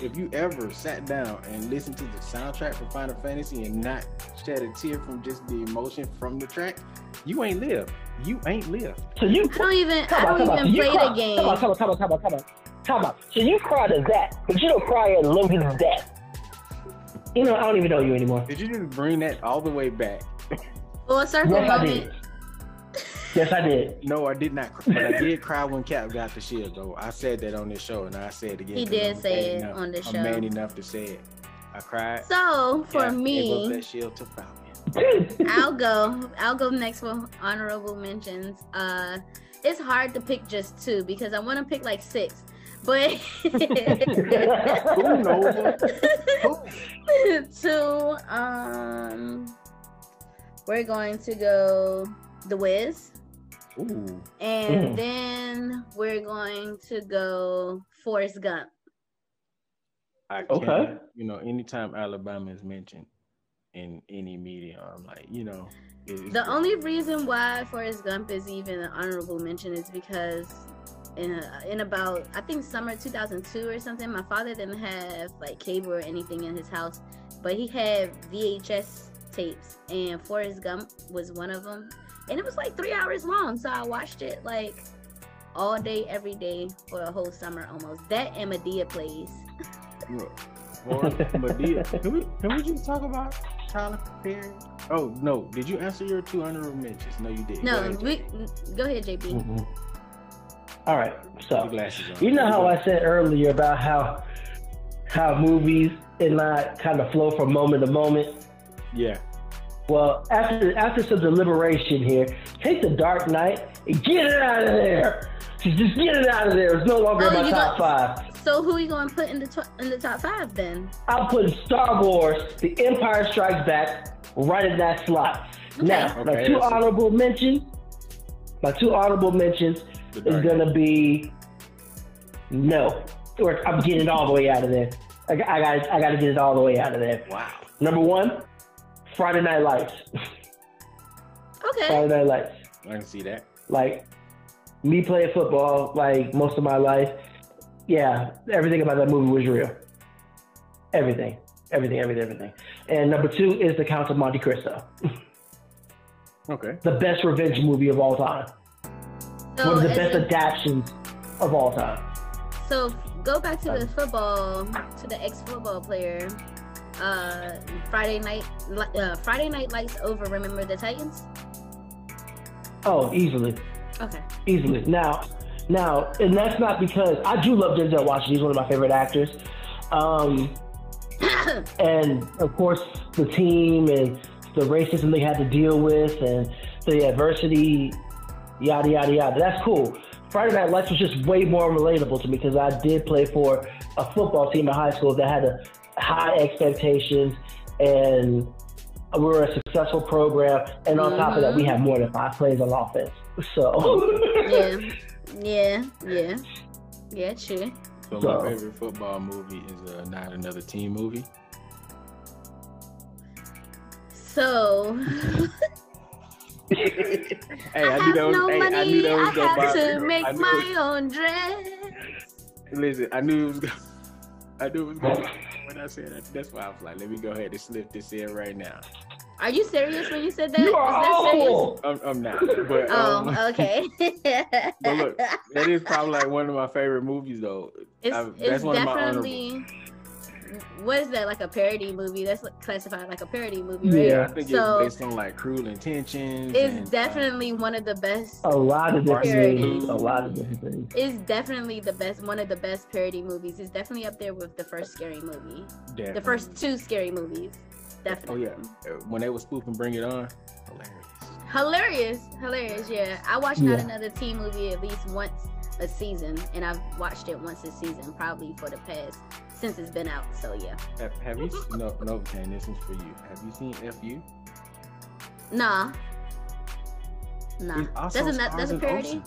If you ever sat down and listened to the soundtrack for Final Fantasy and not shed a tear from just the emotion from the track, you ain't live. So you I don't even play the game. Come on. So you cry to that, but you don't cry at Logan's death. You know, I don't even know you anymore. Did you just bring that all the way back? Full circle moment. Yes, I did. No, I did not. But I did cry when Cap got the shield, though. I said that on this show, and I said it again. He did say it on the show. I'm man enough to say it. I cried. So for me, that shield to Falcon. I'll go next for honorable mentions. it's hard to pick just two because I want to pick like six, but who knows? Two. We're going to go The Wiz. Ooh. And then we're going to go Forrest Gump. Okay. You know, anytime Alabama is mentioned in any media, I'm like, you know. The only reason why Forrest Gump is even an honorable mention is because in about, I think, summer 2002 or something, my father didn't have like cable or anything in his house, but he had VHS tapes, and Forrest Gump was one of them. And it was like 3 hours long, so I watched it like all day, every day for a whole summer almost. That and Madea plays. Madea. Can we just talk about Tyler Perry? Oh no! Did you answer your 200 mentions? No, you didn't. No, go ahead, JP. Mm-hmm. All right. So you know how I said earlier about how movies and I kind of flow from moment to moment. Yeah. Well, after some deliberation here, take The Dark Knight and get it out of there. Just get it out of there. It's no longer in my top five. So who are you going to put in the top five then? I'll put Star Wars, The Empire Strikes Back, right in that slot. Okay. Now, my two honorable mentions is going to be I'm getting it all the way out of there. I got to get it all the way out of there. Wow. Number one, Friday Night Lights. Okay. Friday Night Lights. I can see that. Like, me playing football, like, most of my life, yeah, everything about that movie was real. Everything. And number two is The Count of Monte Cristo. Okay. The best revenge movie of all time. So one of the best adaptions of all time. So, go back to the ex-football player. Friday Night Lights over Remember the Titans? Oh, easily. Okay. Easily. Now, and that's not because I do love Denzel Washington. He's one of my favorite actors. And of course, the team and the racism they had to deal with and the adversity, yada, yada, yada. That's cool. Friday Night Lights was just way more relatable to me because I did play for a football team in high school that had high expectations, and we're a successful program, and on top of that, we have more than 5 plays on offense. So yeah, true. So my favorite football movie is Not Another Teen Movie. So I have no money, I have to make my own dress. Listen, I knew it was going when I said that. That's why I was like, let me go ahead and slip this in right now. Are you serious when you said that? You are old. I'm not. But, okay. But look, that is probably like one of my favorite movies, though. That's one definitely. Of my what is that, like a parody movie? That's classified like a parody movie, right? Yeah, I think it's based on like Cruel Intentions. It's definitely one of the best. A lot of different things. It's definitely the best, one of the best parody movies. It's definitely up there with the first Scary Movie. Definitely. The first 2 Scary Movies. Definitely. Oh yeah, when they were spoofing Bring It On, hilarious. Yeah, I watched Not Another Teen Movie at least once a season, and I've watched it once a season probably for the past. Since it's been out, so yeah. Have you? No, Ken, this is for you. Have you seen FU? Nah. That's a parody.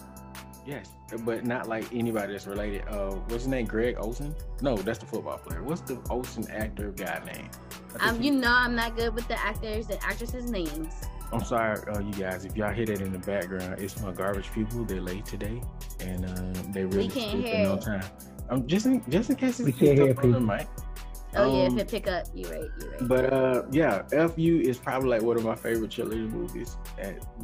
Yes, but not like anybody that's related. What's his name? Greg Olsen? No, that's the football player. What's the Olsen actor guy name? I'm not good with the actors and actresses' names. I'm sorry, you guys. If y'all hear that in the background, it's my garbage people. They're late today, and they really can't hear on time. Just in case it's picked up on the mic. Oh yeah, if it pick up, you're right. But yeah, FU is probably like one of my favorite cheerleader movies.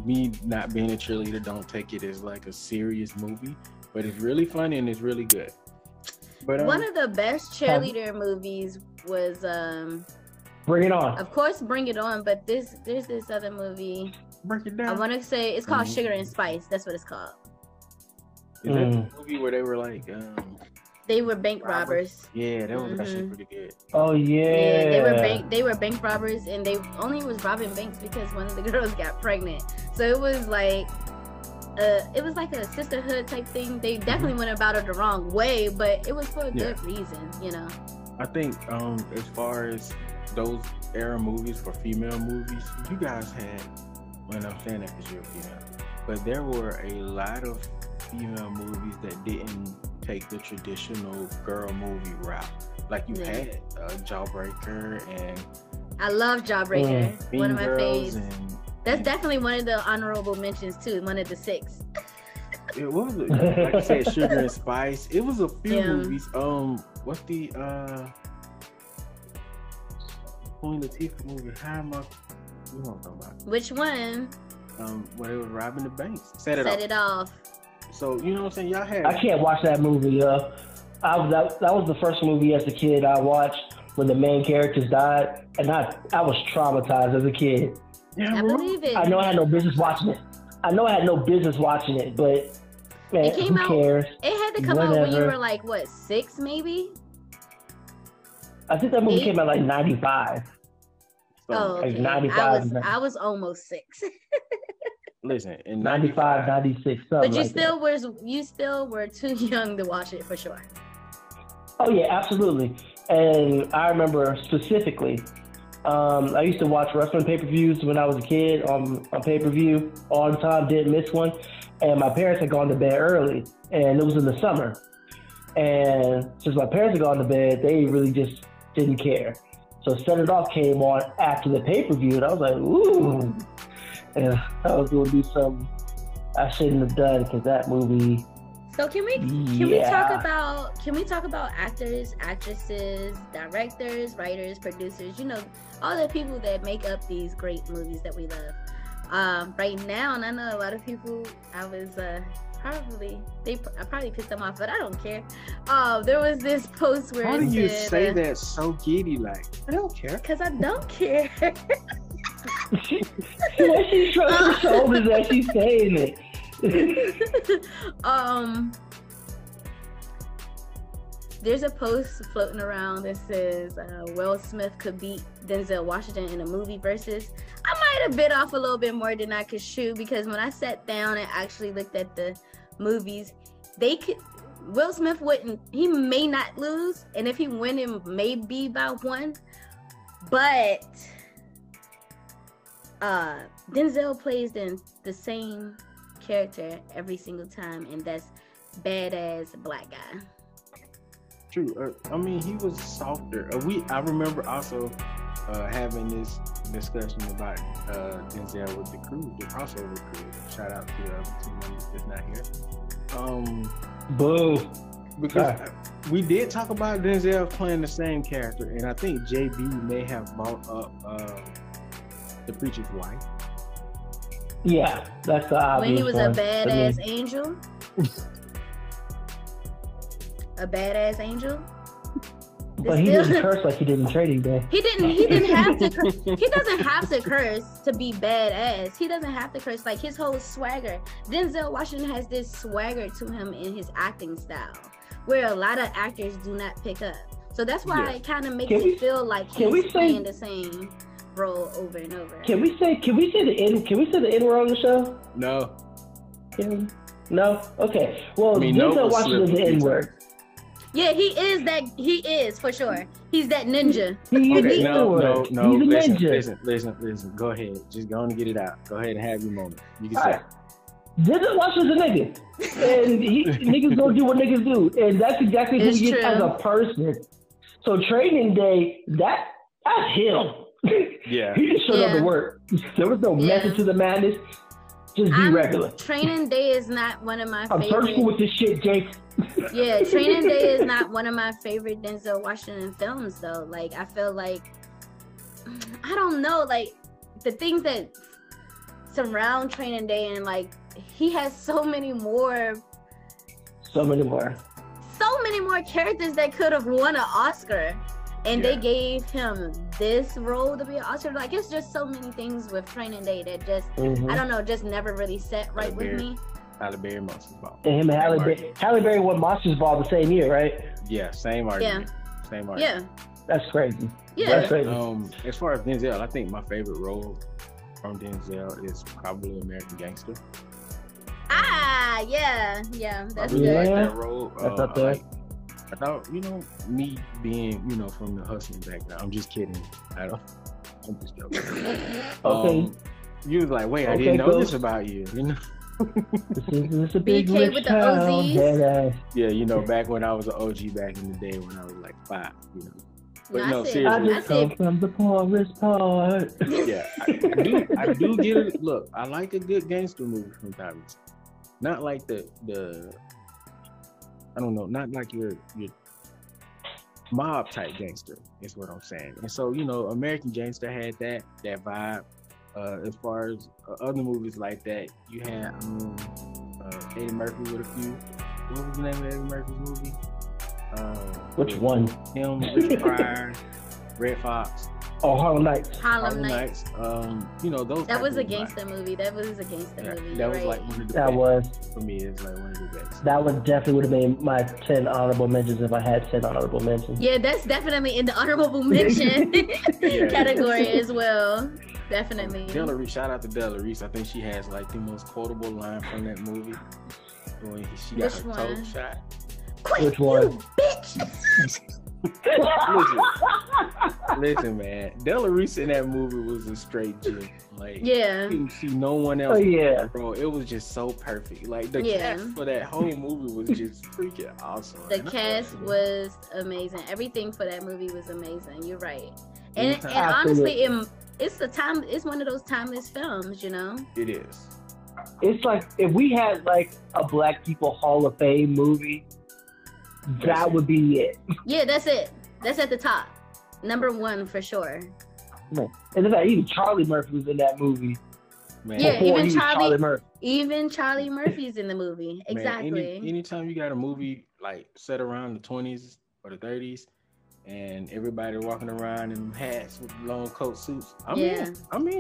Me not being a cheerleader, don't take it as like a serious movie, but it's really funny and it's really good. But one of the best cheerleader movies was Bring It On. Of course, Bring It On. But there's this other movie. Break it down. I want to say it's called Sugar and Spice. That's what it's called. Is that the movie where they were like? They were bank robbers. Yeah, that was actually pretty good. Oh yeah. Yeah, they were bank robbers, and they only was robbing banks because one of the girls got pregnant. So it was like it was like a sisterhood type thing. They definitely went about it the wrong way, but it was for a good reason, you know. I think as far as those era movies for female movies, you guys had, and I'm saying that because you're female, but there were a lot of female movies that didn't take the traditional girl movie route. Like you had Jawbreaker, and I love Jawbreaker. One of my faves. That's definitely one of the honorable mentions too. One of the 6. It was, like I said, Sugar and Spice. It was a few movies. What's the Queen Latifah movie? How am I? You don't know about it. Which one? When it was robbing the banks. Set it off. So you know what I'm saying? Y'all had. I can't watch that movie. That was the first movie as a kid I watched when the main characters died, and I was traumatized as a kid. Yeah, I believe it. I know I had no business watching it. But man, it came who cares? It had to come out when you were like what, 6 maybe? I think that movie came out like 95. So, okay. Like 95. I was almost 6. Listen, in 95, 96, something. But you like you still were too young to watch it for sure. Oh yeah, absolutely. And I remember specifically, I used to watch wrestling pay-per-views when I was a kid on pay-per-view all the time, didn't miss one. And my parents had gone to bed early, and it was in the summer. And since my parents had gone to bed, they really just didn't care. So Set It Off came on after the pay-per-view, and I was like, ooh. And I was going to do something I shouldn't have done, because that movie... So can we talk about actors, actresses, directors, writers, producers, you know, all the people that make up these great movies that we love right now. And I know a lot of people, I was I probably pissed them off, but I don't care. There was this post where... How do you say that so giddy like? I don't care. Because I don't care. She's shrugging her shoulders as she's saying it. There's a post floating around that says Will Smith could beat Denzel Washington in a movie versus. I might have bit off a little bit more than I could chew, because when I sat down and actually looked at the movies, Will Smith wouldn't, he may not lose, and if he win, it may be by 1, but Denzel plays the same character every single time, and that's badass black guy. True. I mean, he was softer. I remember also having this discussion about Denzel with the crew, the crossover crew. Shout out to the other 2 months that's not here. Boo. Because we did talk about Denzel playing the same character, and I think JB may have brought up the preacher's wife. Yeah, that's the obvious when he was one. A badass angel. A badass angel. But he didn't curse like he did in Trading Day. He didn't have to. He doesn't have to curse to be badass. He doesn't have to curse. Like, his whole swagger. Denzel Washington has this swagger to him in his acting style, where a lot of actors do not pick up. So that's why it kind of makes it feel like he's playing the same role over and over. Can we say the N word on the show? No. No? Okay. Well, Denzel Washington is the N word. Yeah, he is for sure. He's that ninja. No. He's a ninja. Listen. Go ahead. Just go and get it out. Go ahead and have your moment. You can say it. Denzel Washington's a nigga. And niggas gonna do what niggas do. And that's exactly who he is as a person. So Training Day, that's him. Yeah, he just showed up to work. There was no method to the madness. Just be regular. Training Day is not one of my favorite. I'm personal with this shit, Jake. Yeah, Training Day is not one of my favorite Denzel Washington films, though. Like, I feel like, I don't know, like the things that surround Training Day, and like he has so many more characters that could have won an Oscar. And they gave him this role to be an Oscar. Like, it's just so many things with Training Day that just, I don't know, just never really set right with me. Halle Berry, Monsters Ball. And him and Halle Berry won Monsters Ball the same year, right? Yeah, same argument. Yeah. Same argument. Yeah. That's crazy. Yeah. That's crazy. As far as Denzel, I think my favorite role from Denzel is probably American Gangster. Ah, yeah, yeah. That's good. Like that role. That's up there. I thought, you know, me being, you know, from the hustling background. I'm just kidding. I'm just joking. Okay. You was like, wait, I didn't know this about you. You know. This is a big BK with the OZs. Yeah, you know, back when I was an OG back in the day when I was like 5, you know. But no, seriously. I just come from the poorest part. Yeah, I do get it. Look, I like a good gangster movie from time to time. Not like the I don't know, not like your mob type gangster is what I'm saying. And so, you know, American Gangster had that vibe. As far as other movies like that, you had Eddie Murphy with a few. What was the name of Eddie Murphy's movie? Which one? Him, Richard Pryor, Red Fox. Oh, Harlem Nights. You know those. That was a gangster movie. That was like one of the best. For me, it's like one of the best. That would definitely would have been my 10 honorable mentions if I had 10 honorable mentions. Yeah, that's definitely in the honorable mention category as well. Definitely. Della Reese, shout out to Della Reese. I think she has like the most quotable line from that movie. When she got her toe shot. Quick, which one? You bitch. Listen, man. Della Reese in that movie was a straight gem. Like, yeah, you didn't see no one else. Oh, yeah, bro, it was just so perfect. Like the cast for that whole movie was just freaking awesome. The cast was amazing. Everything for that movie was amazing. You're right. And honestly, it's one of those timeless films. You know, it is. It's like if we had like a Black People Hall of Fame movie. That would be it. Yeah, that's it. That's at the top. Number 1 for sure. Man. And in fact, even Charlie Murphy was in that movie. Man. Yeah, even Charlie Murphy's in the movie. Exactly. Man, anytime you got a movie like set around the 20s or the 30s and everybody walking around in hats with long coat suits. I mean,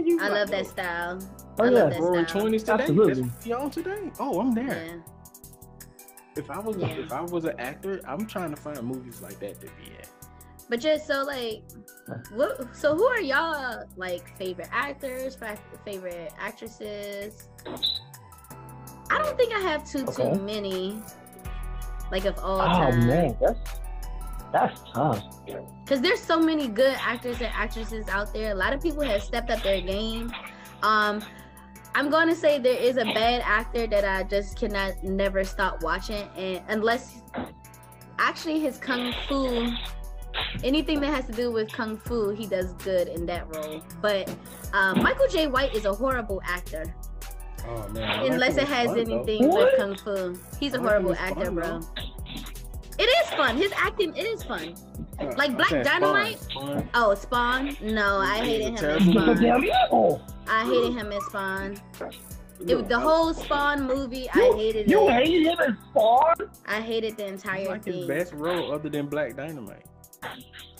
you. I love that style. Oh, yeah. Roaring 20s today. Absolutely. Y'all today. Oh, I'm there. Yeah. If I was an actor, I'm trying to find movies like that to be at. But just so like, so who are y'all like favorite actors, favorite actresses? I don't think I have too many. Like of all time. Oh man, that's tough. Because there's so many good actors and actresses out there. A lot of people have stepped up their game. I'm going to say there is a bad actor that I just cannot never stop watching, and unless actually his kung fu, anything that has to do with kung fu, he does good in that role. But Michael J. White is a horrible actor. Oh, man. Unless it has anything with kung fu. He's a horrible actor, bro. It is fun. His acting, it is fun. Like Black Dynamite. Spawn. Oh, Spawn? No, I hated him in Spawn. I hated him in Spawn. The whole Spawn movie, I hated it. You hated him in Spawn? I hated the entire thing. His best role other than Black Dynamite.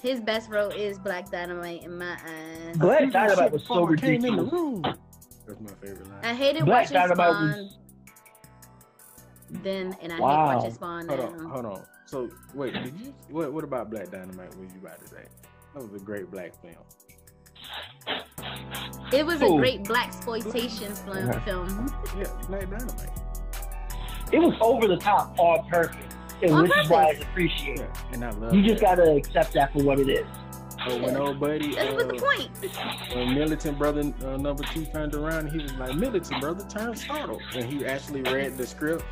His best role is Black Dynamite in my eyes. Black Dynamite was so ridiculous. That's my favorite line. I hated watching Spawn then, and I hate watching Spawn now. Hold on. So wait, what about Black Dynamite? What you about to say? That was a great black film. It was a great blaxploitation film. Yeah, Black Dynamite. It was over the top, all perfect, which is why it's appreciated. Yeah, and I love. You just gotta accept that for what it is. So when old buddy, that was the point. When Militant Brother number 2 turned around, he was like, "Militant Brother turned startled," and he actually read the script.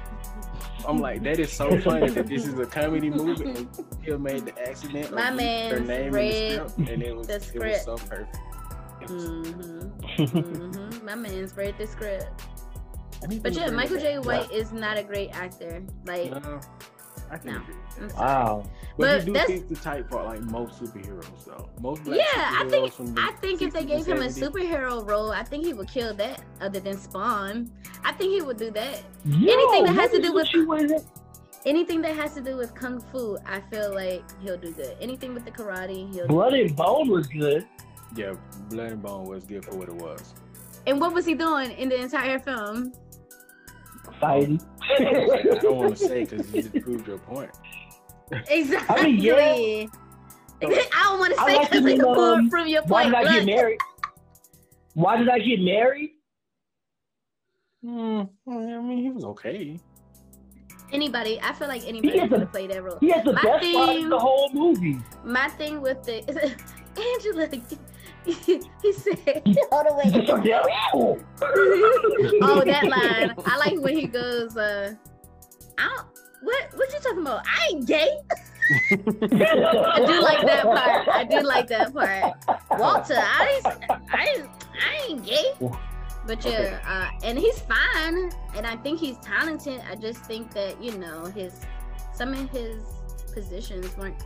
I'm like, that is so funny that this is a comedy movie and he made the accident. My man read the script. It was so perfect. My man's read the script. But yeah, Michael J. White is not a great actor. Like, no. Wow. But you do think the type for like most superheroes though. Most black superheroes. I think if they gave him a superhero role, I think he would kill that other than Spawn. I think he would do that. Yo, anything that has to do with kung fu, I feel like he'll do good. Anything with the karate, he'll do Blood and Bone was good. Yeah, Blood and Bone was good for what it was. And what was he doing in the entire film? Fighting. I don't want to say because you just proved your point. Exactly. I mean, yeah. I don't want to say because you can prove your point. Why did I get married? I mean, he was okay. Anybody, I feel like anybody could play that role. He has the best part in the whole movie. My thing with the Angela, he said, "Hold on, wait." Oh, that line! I like when he goes, "I don't, what you talking about? I ain't gay." I do like that part. I do like that part. Walter, I ain't gay. But yeah, and he's fine, and I think he's talented. I just think that, you know, some of his positions weren't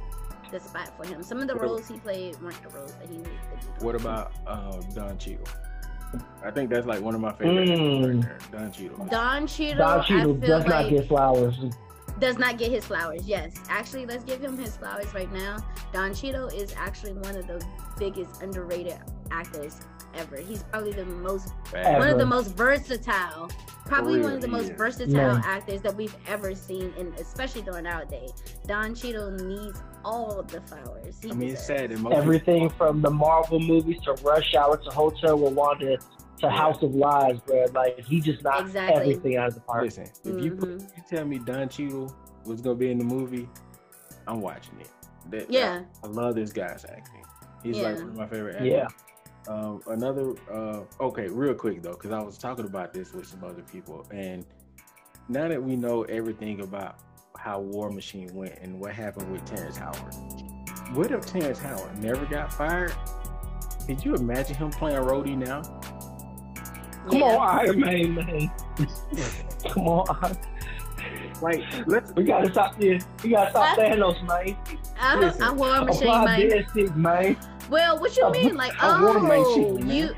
the spot for him. Some of the roles he played weren't the roles that he needed to do. What about Don Cheadle? I think that's like one of my favorite characters right there. Don Cheadle does not get flowers. Does not get his flowers, yes. Actually, let's give him his flowers right now. Don Cheadle is actually one of the biggest underrated actors ever. He's probably the most one of the most versatile, probably one of the most versatile actors that we've ever seen, and especially during our day. Don Cheadle needs all of the flowers. I mean, it's sad. Everything from the Marvel movies to Rush Hour to Hotel Rwanda to House of Lies, where like he just knocks everything out of the park. Listen, if you tell me Don Cheadle was gonna be in the movie, I'm watching it. I love this guy's acting. He's like one of my favorite actors. Yeah. Another real quick though, because I was talking about this with some other people, and now that we know everything about how War Machine went and what happened with Terrence Howard, what if Terrence Howard never got fired? Could you imagine him playing Rhodey now? Come on, Iron Man. Come on. Like, we gotta stop this. We gotta stop Thanos, man. I'm War Machine, man. Well, what you mean? Like,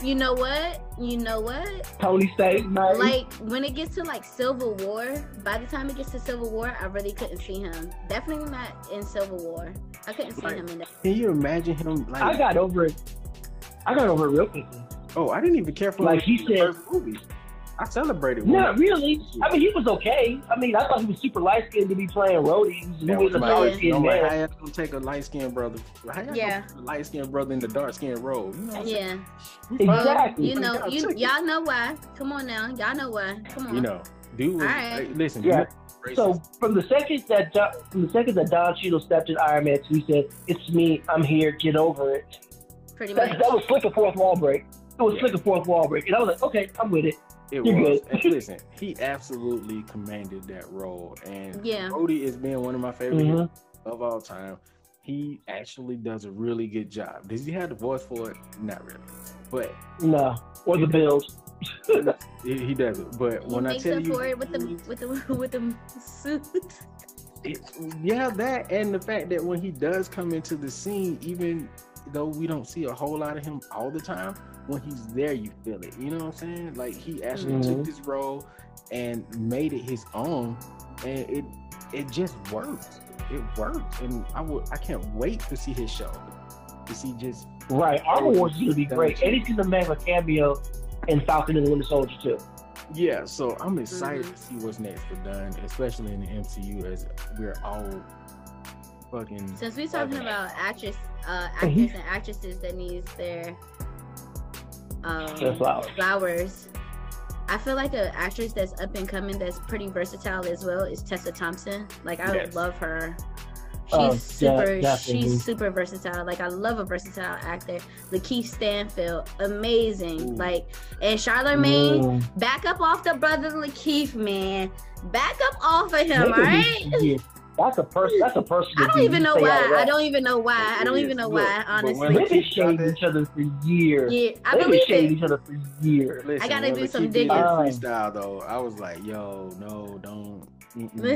you know what? You know what? Tony Stark, man. Like, when it gets to, like, Civil War, by the time it gets to Civil War, I really couldn't see him. Definitely not in Civil War. I couldn't see him in that. Can you imagine him, like... I got over it. Real quickly. Oh, I didn't even care for like he said, the first movie. I celebrated. Not really. I mean, he was okay. I mean, I thought he was super light skinned to be playing Rhodey. He was a dark skinned man. How you gonna take a light skinned brother? A light skinned brother in the dark skinned role. You know exactly. You know, y'all know why. Come on now, y'all know why. Come on. You know, dude. All right. Listen. Yeah. So from the second that Don Cheadle stepped in Iron Man 2, he said, "It's me. I'm here. Get over it." Pretty much. That was slick a fourth wall break. It was like a fourth wall break, and I was like, "Okay, I'm with it." It was. Listen, he absolutely commanded that role, and Rhodey is being one of my favorite of all time. He actually does a really good job. Does he have the voice for it? Not really, but or the build. He does it, but when I tell you, for it with the suit. That and the fact that when he does come into the scene, even though we don't see a whole lot of him all the time, when he's there you feel it, you know what I'm saying? Like, he actually took this role and made it his own, and it just worked. And I can't wait to see his show, to see just Armor Wars is gonna be great, and he's gonna make a cameo in Falcon and the Winter Soldier too. Yeah, so I'm excited to see what's next for Dunn, especially in the MCU, as we're all fucking. Since we're talking about actors and actresses that needs their flowers, I feel like an actress that's up and coming that's pretty versatile as well is Tessa Thompson. Like, I would love her. She's super versatile. Like, I love a versatile actor. Lakeith Stanfield, amazing. Ooh. Like, and Charlamagne, back up off the brother Lakeith, man. Back up off of him, all right? That's a person. I don't even know why. Honestly, they've been shading each other for years. Yeah, they've been shading each other for years. Listen, I gotta do some digging. Freestyle though, I was like, yo, no, don't. I'm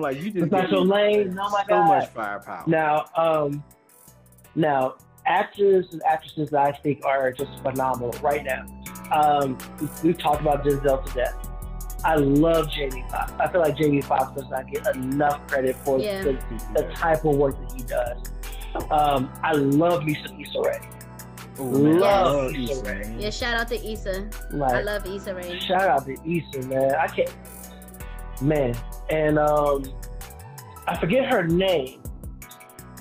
like, you just got your lane. Oh my God, so much firepower. Now, actors and actresses that I think are just phenomenal right now. We've talked about Denzel to death. I love Jamie Foxx. I feel like Jamie Foxx does not get enough credit for the type of work that he doys. I love Issa Rae. Love Issa Rae. Yeah, shout out to Issa. Like, I love Issa Rae. Shout out to Issa, man. I can't. Man. And I forget her name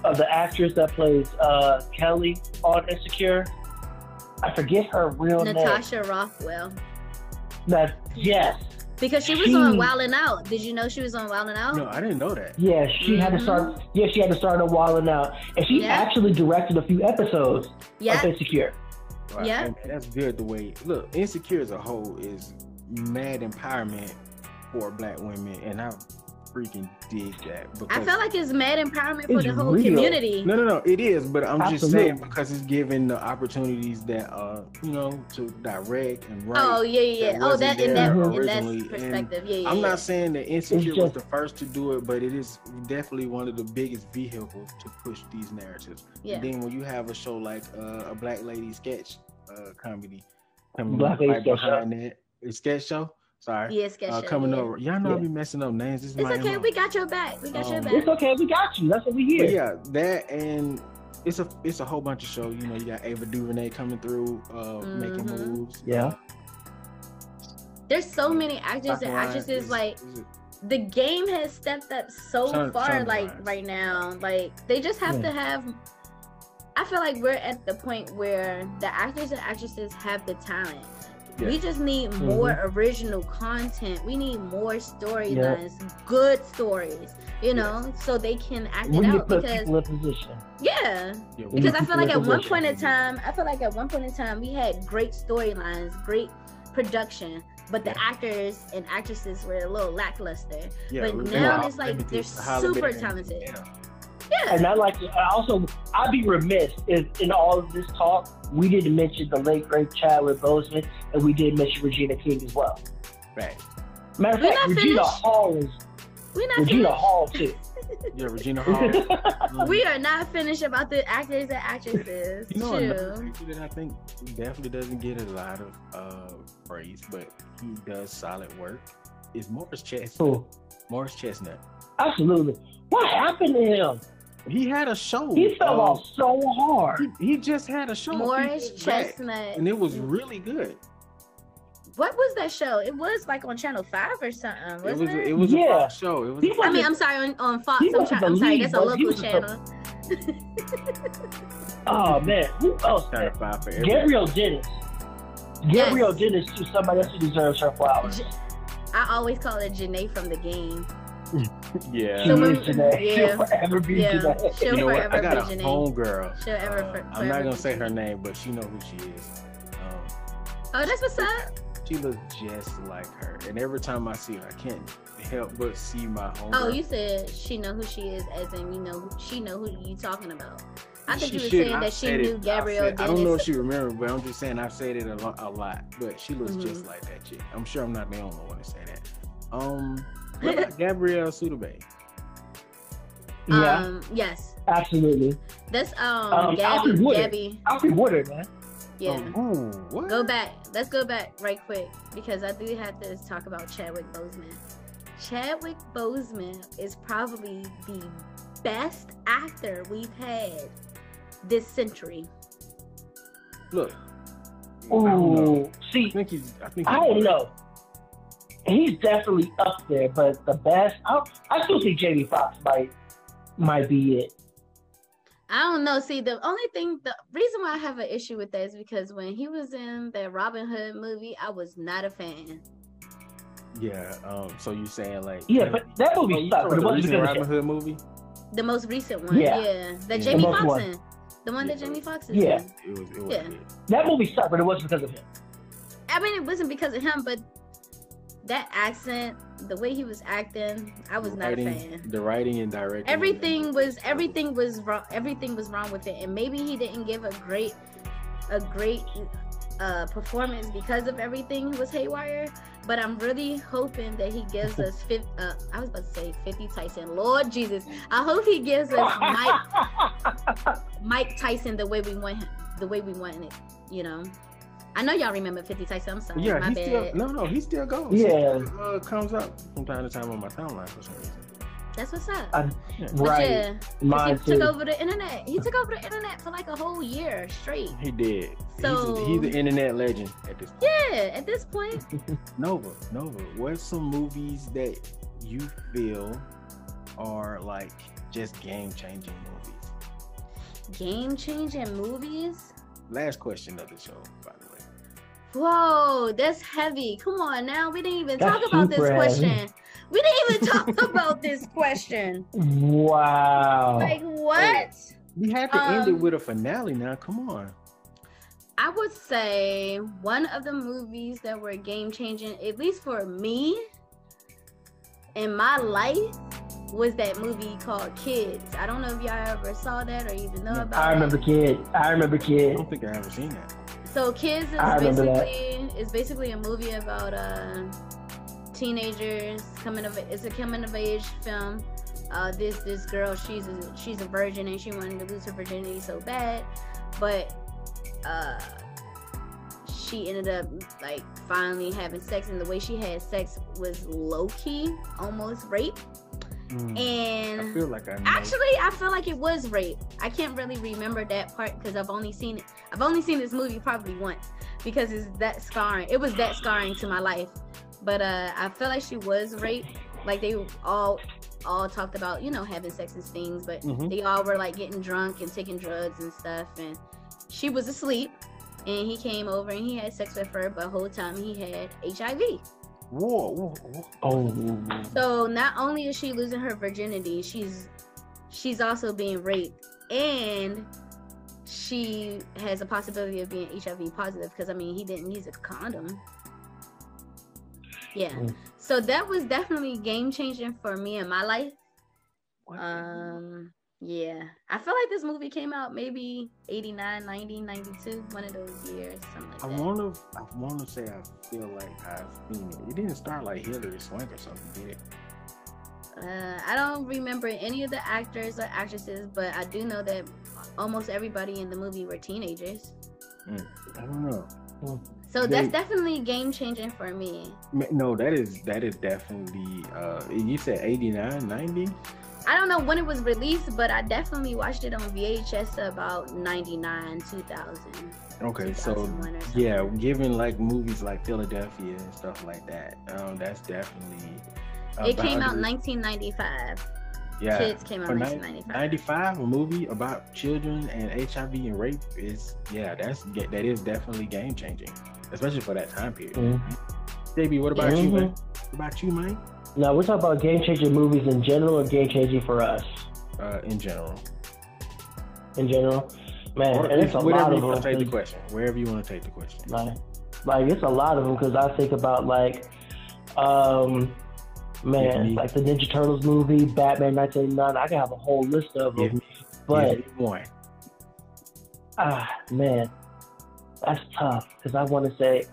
of the actress that plays Kelly on Insecure. I forget her real name. Natasha Rothwell. Yes. Because she was on Wildin' Out. Did you know she was on Wildin' Out? No, I didn't know that. Yeah, she had to start. Yeah, she had to start on Wildin' Out, and she actually directed a few episodes of Insecure. Right. Yeah, and that's good. The way look, Insecure as a whole is mad empowerment for Black women, and I freaking dig that. Because I feel like it's mad empowerment for the whole community. No, it is. But I'm just saying because it's given the opportunities that you know, to direct and write. Oh yeah. That that's perspective. Yeah. I'm not saying that Insecure was the first to do it, but it is definitely one of the biggest vehicles to push these narratives. Yeah. And then when you have a show like a Black Lady sketch comedy coming right behind that, a sketch show. Sorry. Yes, coming over. Y'all know I be messing up names. This is it's okay. MO. We got your back. It's okay. We got you. That's what we hear. Yeah, that and it's a whole bunch of shows. You know, you got Ava DuVernay coming through, making moves. Yeah. There's so many actors and actresses. The game has stepped up so far. Right now, they just have to have. I feel like we're at the point where the actors and actresses have the talent. Yeah. We just need more original content. We need more storylines, good stories, you know, so they can act it out. Because because I feel like at one point in time, we had great storylines, great production, but the actors and actresses were a little lackluster. Yeah, but now it's like they're super talented. Yeah. And I I'd be remiss if in all of this talk, we didn't mention the late, great Chadwick Boseman, and we did mention Regina King as well. Right. Matter of fact, Regina Hall too. Yeah, Regina Hall. We are not finished about the actors and actresses. Another that I think definitely doesn't get a lot of praise, but he does solid work, is Morris Chestnut. Who? Morris Chestnut. Absolutely. What happened to him? He had a show. He fell off so hard. He just had a show. Morris Chestnut. And it was really good. What was that show? It was like on Channel 5 or something, wasn't it? It was a Fox show. It was I'm sorry, on Fox. I'm sorry, that's a local channel. Oh, man. Who else? Gabrielle Dennis. Gabrielle Dennis is somebody else who deserves her flowers. I always call it Janae from the game. Yeah, she'll forever be Janae. You know what? I got a homegirl. She'll I'm not gonna say her name, but she knows who she is. Oh, that's what's up. She looks just like her, and every time I see her, I can't help but see my homegirl. Oh, you said she know who she is, as in she know who you talking about. I think you were saying that she knew Gabrielle Dennis. I don't know if she remembered, but I'm just saying I've said it a lot. But she looks just like that chick. I'm sure I'm not the only one to say that. What about Gabrielle Sudeikis? Yeah. Yes. Absolutely. That's Alfre Woodard, man. Yeah. What? Go back. Let's go back right quick because I do have to talk about Chadwick Boseman. Chadwick Boseman is probably the best actor we've had this century. Look. Ooh. I don't know. He's definitely up there, but the best, I still think Jamie Foxx might be it. I don't know. See, the reason why I have an issue with that is because when he was in that Robin Hood movie, I was not a fan. Yeah. So you're saying but that movie sucked. The most recent Robin Hood movie. The most recent one. Yeah. That Jamie Foxx in. The one that Jamie Foxx is in. It was that movie sucked, but it wasn't because of him. I mean, it wasn't because of him, but. That accent, the way he was acting, I was not a fan. The writing and directing, everything was wrong. Everything was wrong with it, and maybe he didn't give a great performance because of everything was haywire. But I'm really hoping that he gives us 50. I was about to say 50 Tyson. Lord Jesus, I hope he gives us Mike Tyson the way we want him, the way we want it. You know. I know y'all remember 50 Tyson. I'm sorry, my bad. He still goes. Yeah, he comes up from time to time on my timeline for some reason. That's what's up. Right. Yeah, he took over the internet. He took over the internet for like a whole year straight. He did. So he's an internet legend at this point. Yeah, at this point. Nova, what's some movies that you feel are like just game-changing movies? Game-changing movies? Last question of the show, by the way. Whoa, that's heavy. Come on now. We didn't even talk about this question. We didn't even talk about this question. Wow. Like, what? We have to end it with a finale now. Come on. I would say one of the movies that were game-changing, at least for me, in my life, was that movie called Kids. I don't know if y'all ever saw that or even know about it. I remember Kids. I don't think I ever seen that. So Kids is basically a movie about teenagers coming of. It's a coming of age film. This girl, she's a virgin and she wanted to lose her virginity so bad, but she ended up like finally having sex, and the way she had sex was low-key almost rape. And I feel like I feel like it was rape. I can't really remember that part because I've only seen this movie probably once because it's that scarring. It was that scarring to my life. But I feel like she was raped. Like they all talked about, you know, having sex and things, but they all were like getting drunk and taking drugs and stuff. And she was asleep, and he came over and he had sex with her, but the whole time he had HIV. Whoa. Oh. So not only is she losing her virginity, she's also being raped, and she has a possibility of being HIV positive because I mean he didn't use a condom. Yeah. So that was definitely game changing for me in my life. What? Yeah. I feel like this movie came out maybe 89, 90, 92, one of those years, something like that. I wanna say I feel like I've seen it. It didn't start like Hillary Swank or something, did it? I don't remember any of the actors or actresses, but I do know that almost everybody in the movie were teenagers. I don't know. So that's definitely game changing for me. No, that is definitely you said 89, 90? I don't know when it was released, but I definitely watched it on VHS about 99, 2000. Okay, so yeah, given like movies like Philadelphia and stuff like that, that's definitely. It came out 1995. Yeah, Kids came out in 1995. 95, a movie about children and HIV and rape is that is definitely game changing, especially for that time period. JB, what about you, man? What about you, Mike? Now, we're talking about game-changing movies in general or game-changing for us? In general. In general? Man, or and it's a lot of them. Wherever you want to take the question. Like it's a lot of them because I think about, like, like the Ninja Turtles movie, Batman 1989. I can have a whole list of them. Man, that's tough because I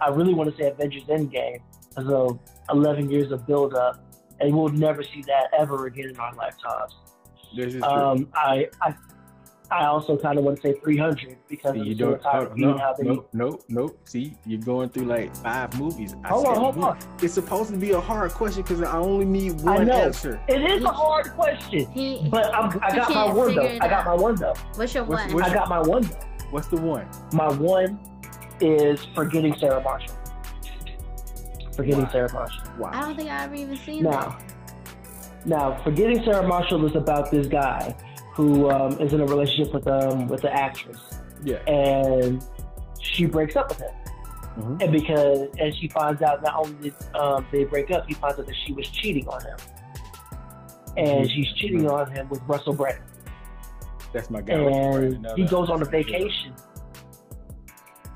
really want to say Avengers Endgame. So 11 years of build-up, and we'll never see that ever again in our lifetimes. This is true. I also kind of want to say 300 because see, see, you're going through like 5 movies. Hold on. It's supposed to be a hard question because I only need one answer. It is a hard question, but I got my one though. I got my one though. What's your one? I got my one though. What's the one? My one is Forgetting Sarah Marshall. Sarah Marshall. Wow. I don't think I've ever even seen that. Now, Forgetting Sarah Marshall is about this guy who is in a relationship with the actress. Yeah. And she breaks up with him. And she finds out not only did they break up, he finds out that she was cheating on him. And she's cheating on him with Russell Brand. That's my guy. And he goes on a vacation.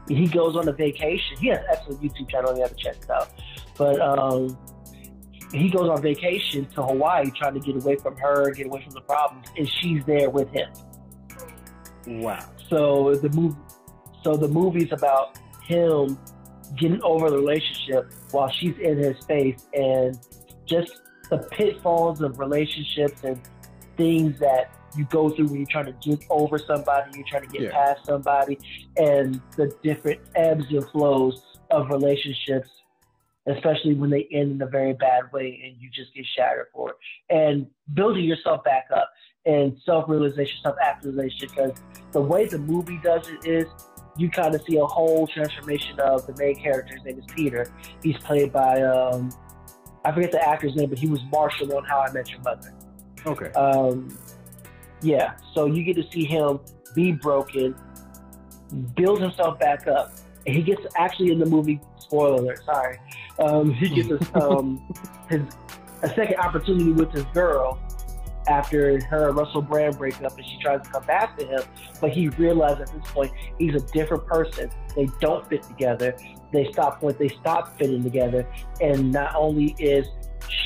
He goes on a vacation. He has an excellent YouTube channel. You have to check it out. But he goes on vacation to Hawaii trying to get away from her, get away from the problems, and she's there with him. Wow. So the movie's about him getting over the relationship while she's in his face and just the pitfalls of relationships and things that you go through when you're trying to get over somebody, you're trying to get past somebody, and the different ebbs and flows of relationships, especially when they end in a very bad way and you just get shattered for it. And building yourself back up and self-realization, self-actualization, because the way the movie does it is you kind of see a whole transformation of the main character. His name is Peter. He's played by, I forget the actor's name, but he was Marshall on How I Met Your Mother. Okay. Yeah, so you get to see him be broken, builds himself back up. He gets actually in the movie, spoiler alert, sorry. He gets a second opportunity with his girl after her and Russell Brand break up, and she tries to come back to him, but he realized at this point he's a different person. They don't fit together. They stop fitting together, and not only is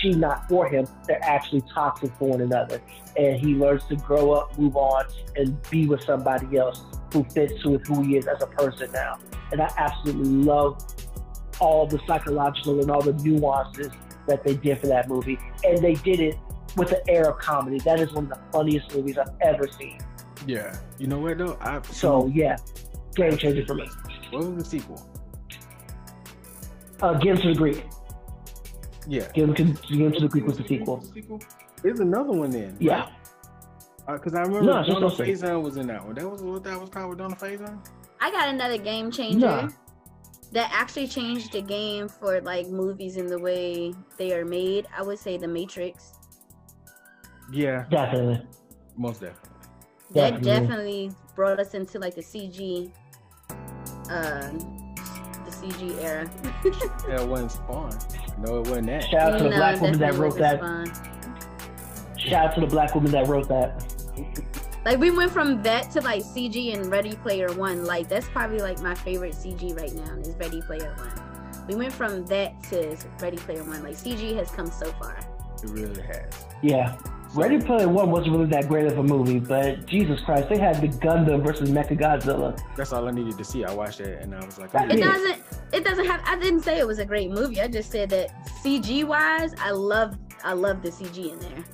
she not for him, they're actually toxic for one another. And he learns to grow up, move on, and be with somebody else who fits with who he is as a person now. And I absolutely love all the psychological and all the nuances that they did for that movie. And they did it with an air of comedy. That is one of the funniest movies I've ever seen. Yeah. You know what, though? So, yeah. Game changer for me. What was the sequel? Give Him to the Greek. Yeah. Give Him to the Greek was the sequel. There's another one then. Yeah. Right? Because I remember Donald Faison was in that one. That was probably Donald Faison? I got another game changer that actually changed the game for like movies and the way they are made. I would say The Matrix. Yeah. Definitely. Most definitely. That definitely brought us into like the CG CG era. Yeah, it wasn't Spawn. No, it wasn't that. Shout out to the black woman that wrote that. Shout out to the black woman that wrote that. Like, we went from that to like CG and Ready Player One. Like, that's probably like my favorite CG right now is Ready Player One. We went from that to Ready Player One. Like, CG has come so far. It really has. Yeah. Ready Player One wasn't really that great of a movie, but Jesus Christ, they had the Gundam versus Mechagodzilla. That's all I needed to see. I watched that and I was like, I didn't say it was a great movie. I just said that CG wise, I love the CG in there.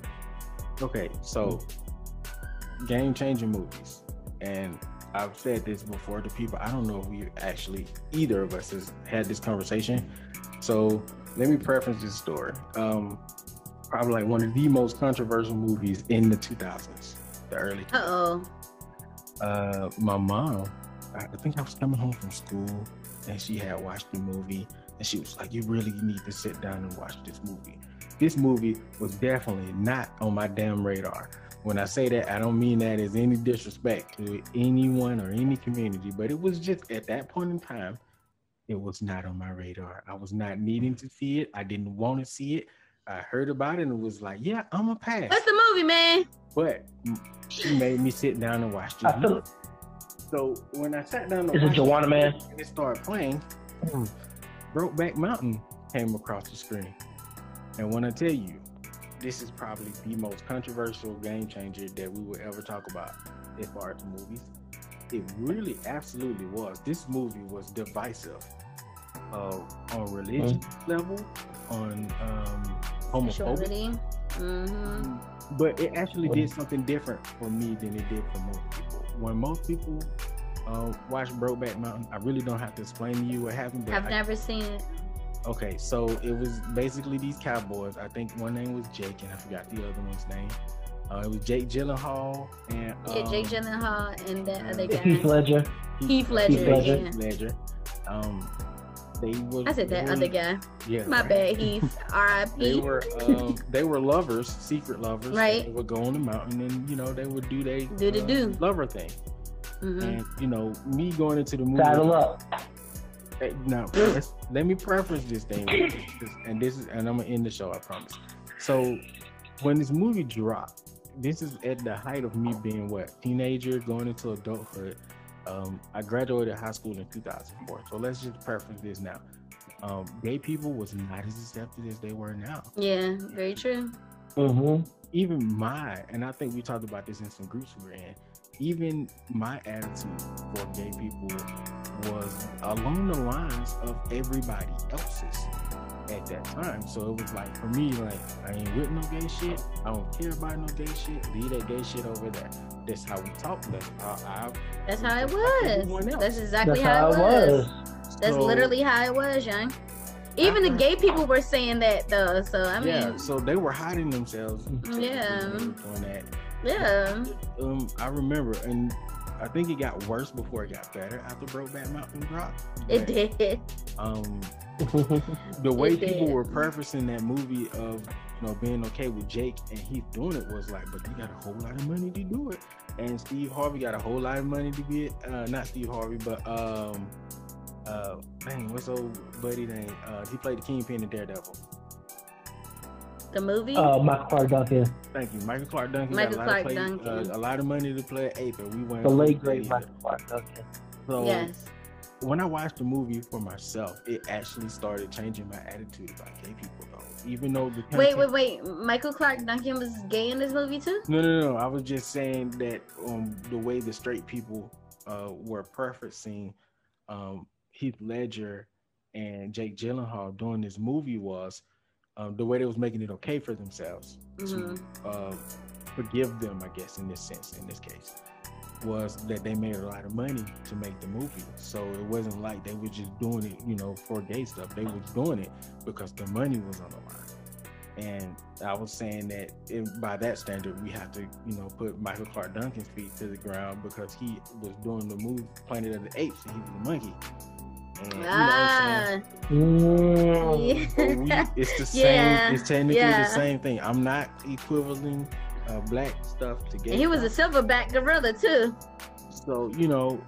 Okay, so game changing movies, and I've said this before to people. I don't know if we actually, either of us, has had this conversation. So let me preface this story. Probably like one of the most controversial movies in the 2000s, the early 2000s. My mom, I think I was coming home from school, and she had watched the movie, and she was like, you really need to sit down and watch this movie. This movie was definitely not on my damn radar. When I say that, I don't mean that as any disrespect to anyone or any community, but it was just at that point in time, it was not on my radar. I was not needing to see it. I didn't want to see it. I heard about it and was like, yeah, I'm a pass. That's the movie, man. But she made me sit down and watch the movie. So when I sat down and watched Joanna, man, and it started playing, Brokeback Mountain came across the screen. And when I tell you, this is probably the most controversial game changer that we will ever talk about as far as movies. It really absolutely was. This movie was divisive on religion level, on homophobia, but it actually did something different for me than it did for most people. When most people watch Brokeback Mountain, I really don't have to explain to you what happened. But I've never seen it. Okay, so it was basically these cowboys. I think one name was Jake, and I forgot the other one's name. It was Jake Gyllenhaal and Jake Gyllenhaal and the other guy. Heath Ledger. I said that other guy. Yeah, my bad. Heath. R.I.P. They were lovers, secret lovers. Right. They would go on the mountain, and they would do their lover thing. Mm-hmm. And me going into the movie. Saddle up. Now, let me preface this thing, and I'm gonna end the show. I promise. So, when this movie dropped, this is at the height of me being teenager going into adulthood. I graduated high school in 2004, so let's just preface this now. Gay people was not as accepted as they were now. Yeah, very true. Mm-hmm. Even and I think we talked about this in some groups we were in, even my attitude for gay people was along the lines of everybody else's at that time. So it was like, for me, like, I ain't with no gay shit. I don't care about no gay shit. Leave that gay shit over there. That's how we talk. That's how it was. That's exactly how it was. That's literally how it was, Young. Even the gay people were saying that, though. So I mean, yeah. So they were hiding themselves. Yeah. Doing that. Yeah. I remember, and I think it got worse before it got better after Brokeback Mountain dropped. It did. The way people were prefacing that movie of you know, being okay with Jake and Heath doing it was like, but they got a whole lot of money to do it. And Steve Harvey got a whole lot of money to get, not Steve Harvey, but man, what's old buddy name? He played the Kingpin in Daredevil. The movie? Michael Clark Duncan. Thank you. Michael Clark Duncan got a lot of money to play Ape, and we went. The late, great Michael Clark Duncan. So, yes. When I watched the movie for myself, it actually started changing my attitude about gay people, though. Even though the wait, Michael Clark Duncan was gay in this movie too? No. I was just saying that the way the straight people were preferencing Heath Ledger and Jake Gyllenhaal during this movie was the way they was making it okay for themselves to forgive them, I guess, in this case. Was that they made a lot of money to make the movie, so it wasn't like they were just doing it, you know, for gay stuff. They was doing it because the money was on the line. And I was saying that by that standard, we have to, you know, put Michael Clark Duncan's feet to the ground because he was doing the movie Planet of the Apes and he was a monkey. And, it's the same. Yeah. It's technically the same thing. I'm not equivalent. Black stuff to get. And he was a silverback gorilla too. So you know,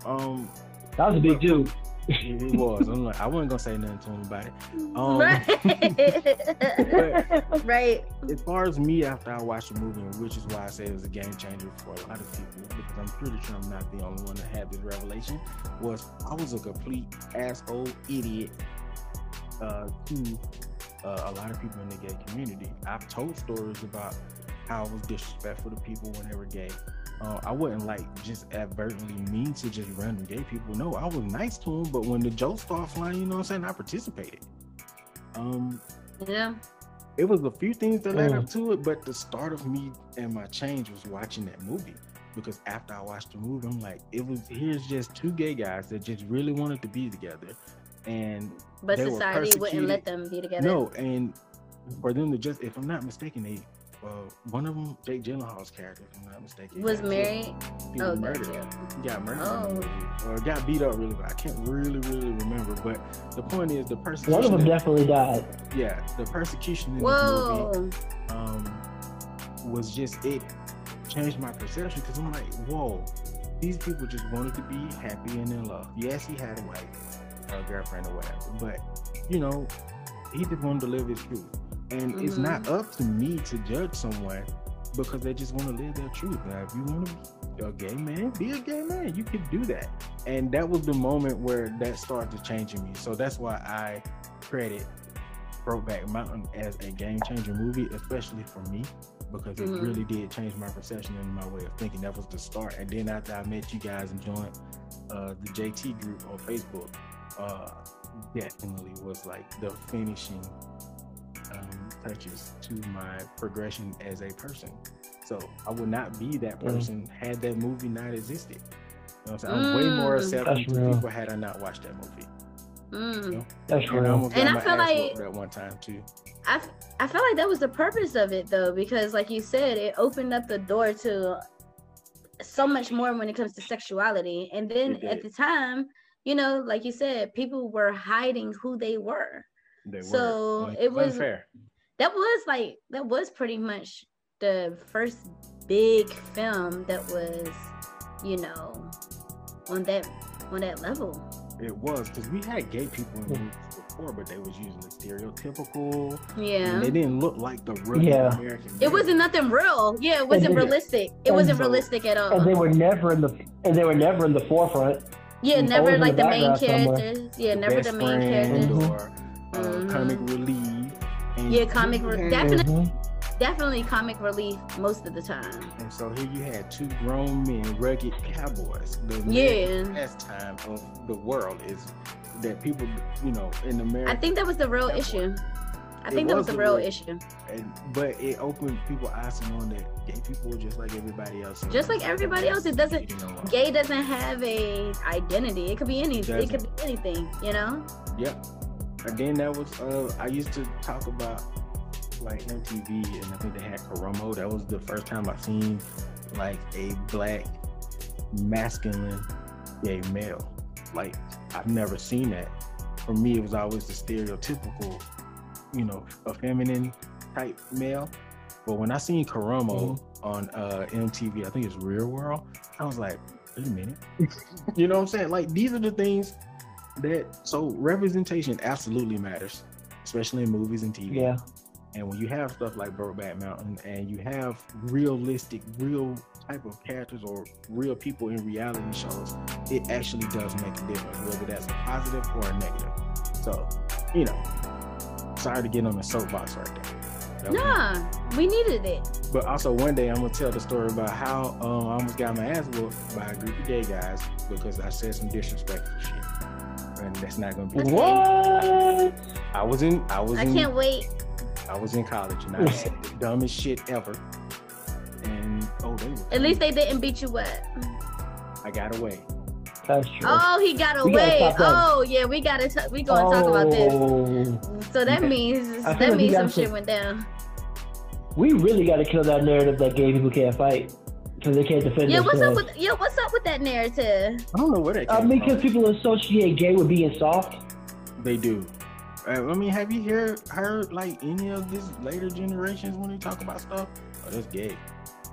that was a big dude. He was. I'm like, I wasn't gonna say nothing to him about it. Right. As far as me, after I watched the movie, which is why I say it was a game changer for a lot of people, because I'm pretty sure I'm not the only one that had this revelation. Was I was a complete asshole idiot to a lot of people in the gay community. I've told stories about how I was disrespectful to people when they were gay. I wasn't like just advertently mean to just random gay people. No, I was nice to them, but when the jokes started flying, you know what I'm saying, I participated. It was a few things that led up to it, but the start of me and my change was watching that movie. Because after I watched the movie, I'm like, here's just two gay guys that just really wanted to be together. But society wouldn't let them be together. No, and for them to just, if I'm not mistaken, they one of them, Jake Gyllenhaal's character, if I'm not mistaken, was married. He was murdered. He got murdered in the movie, or got beat up really bad. I can't really remember. But the point is, the persecution. One of them definitely died. Yeah, the persecution in the movie was just it changed my perception because I'm like, whoa, these people just wanted to be happy and in love. Yes, he had a wife, a girlfriend, or whatever, but you know, he just wanted to live his truth. And it's not up to me to judge someone because they just want to live their truth. Now, if you want to be a gay man, be a gay man. You can do that. And that was the moment where that started changing me. So that's why I credit Brokeback Mountain as a game-changer movie, especially for me, because it really did change my perception and my way of thinking. That was the start. And then after I met you guys and joined the JT group on Facebook, definitely was like the finishing touches to my progression as a person. So I would not be that person had that movie not existed. You know what I'm saying? I'm way more accepting to people had I not watched that movie. You know? That's true. And I feel like that one time too. I feel like that was the purpose of it though, because like you said, it opened up the door to so much more when it comes to sexuality. And then at the time, you know, like you said, people were hiding who they were. So it was unfair. That was pretty much the first big film that was, you know, on that level. It was, because we had gay people in movies before, but they was using the stereotypical. Yeah. And they didn't look like the real American. It wasn't nothing real. Yeah, it wasn't realistic. It wasn't realistic at all. And they were never in the forefront. Yeah, never like the main characters. Somewhere. Yeah, never the main characters. Comic relief. Yeah, comic relief. Definitely comic relief most of the time. And so here you had two grown men, rugged cowboys. The best time of the world is that people, you know, in America. I think that was the real issue. I think that was the real issue. But it opened people's eyes to knowing that gay people are just like everybody else. Just like everybody else, it doesn't. Gay doesn't have a identity. It could be anything. It could be anything. You know. Yeah. And then that was, I used to talk about like MTV, and I think they had Karamo. That was the first time I seen like a black masculine gay male. Like I've never seen that. For me, it was always the stereotypical, you know, a feminine type male. But when I seen Karamo on MTV, I think it's Real World, I was like, wait a minute. You know what I'm saying? Like, these are the things that, so representation absolutely matters, especially in movies and TV. Yeah. And when you have stuff like Brokeback Mountain and you have realistic, real type of characters or real people in reality shows, it actually does make a difference, whether that's a positive or a negative. So, you know, sorry to get on the soapbox right there. Nah, we needed it. But also one day I'm going to tell the story about how I almost got my ass whooped by a group of gay guys because I said some disrespectful shit. And that's not going to be okay. What? I can't wait. I was in college and I said the dumbest shit ever. And they were. At least they didn't beat you up. I got away. That's true. Oh, he got away. Oh, yeah, we gonna talk about this. So that means some shit went down. We really gotta kill that narrative that gay people can't fight because they can't defend themselves. What's up with that narrative? I don't know where that came from. Because people associate gay with being soft. They do. I mean, have you heard like any of these later generations when they talk about stuff? Oh, that's gay.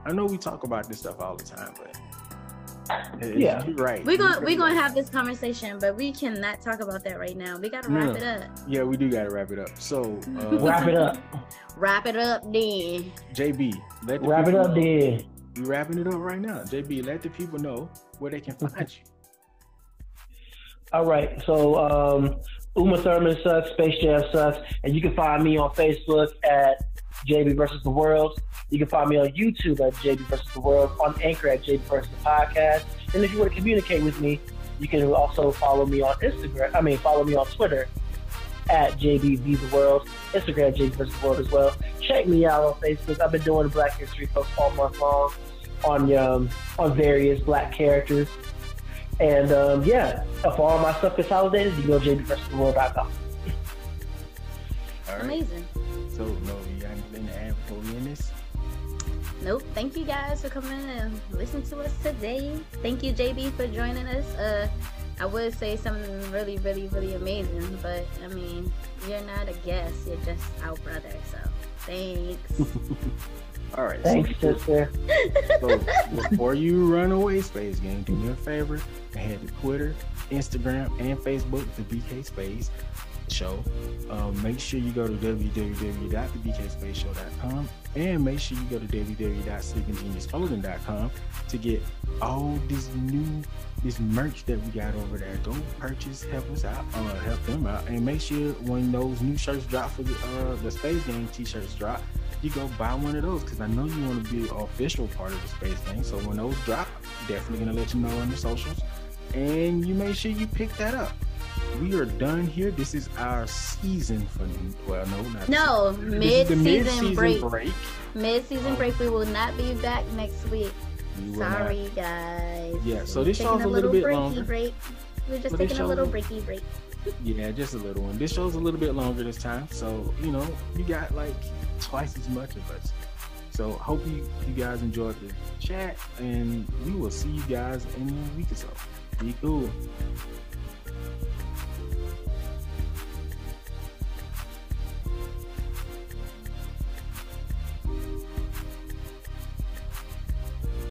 I know we talk about this stuff all the time, but yeah, you're right. We're gonna have this conversation, but we cannot talk about that right now. We gotta wrap it up. Yeah, we do gotta wrap it up. So wrap it up. Wrap it up, then. JB, wrap it up, then. You wrapping it up right now, JB. Let the people know where they can find you. All right, so. Uma Thurman sucks, Space Jam sucks, and you can find me on Facebook at JB vs. The World. You can find me on YouTube at JB vs. The World, on Anchor at JB vs. The Podcast. And if you want to communicate with me, you can also follow me on Twitter at JBV The World, Instagram at JB vs. The World as well. Check me out on Facebook. I've been doing Black History Folks all month long on various Black characters. And if all my stuff is consolidated, you go to jbvstheworld.com. Right. Amazing. So, no, you haven't been to ad before we end this? Nope. Thank you guys for coming and listening to us today. Thank you, JB, for joining us. I would say something really, really, really amazing, but I mean, you're not a guest. You're just our brother. So, thanks. All right. Thanks, sister. So before you run away, Space Gang, do me a favor. I had the Twitter, Instagram, and Facebook, the BK Space Show. Make sure you go to www.thebkspaceshow.com and make sure you go to www.sleepinggeniusclothing.com to get all this merch that we got over there. Go purchase, help us out, help them out, and make sure when those new shirts drop for the Space Gang t-shirts drop, you go buy one of those because I know you want to be an official part of the Space Gang. So when those drop, definitely gonna let you know on the socials, and you make sure you pick that up. We are done here. This is our season for mid-season break. Mid-season break. We will not be back next week. Sorry, guys. Yeah. So this show's a little bit longer. We're just taking a little breaky break. Yeah, just a little one. This show's a little bit longer this time. So you know, you got like twice as much of us. So hope you guys enjoyed the chat, and we will see you guys in a week or so. Be cool.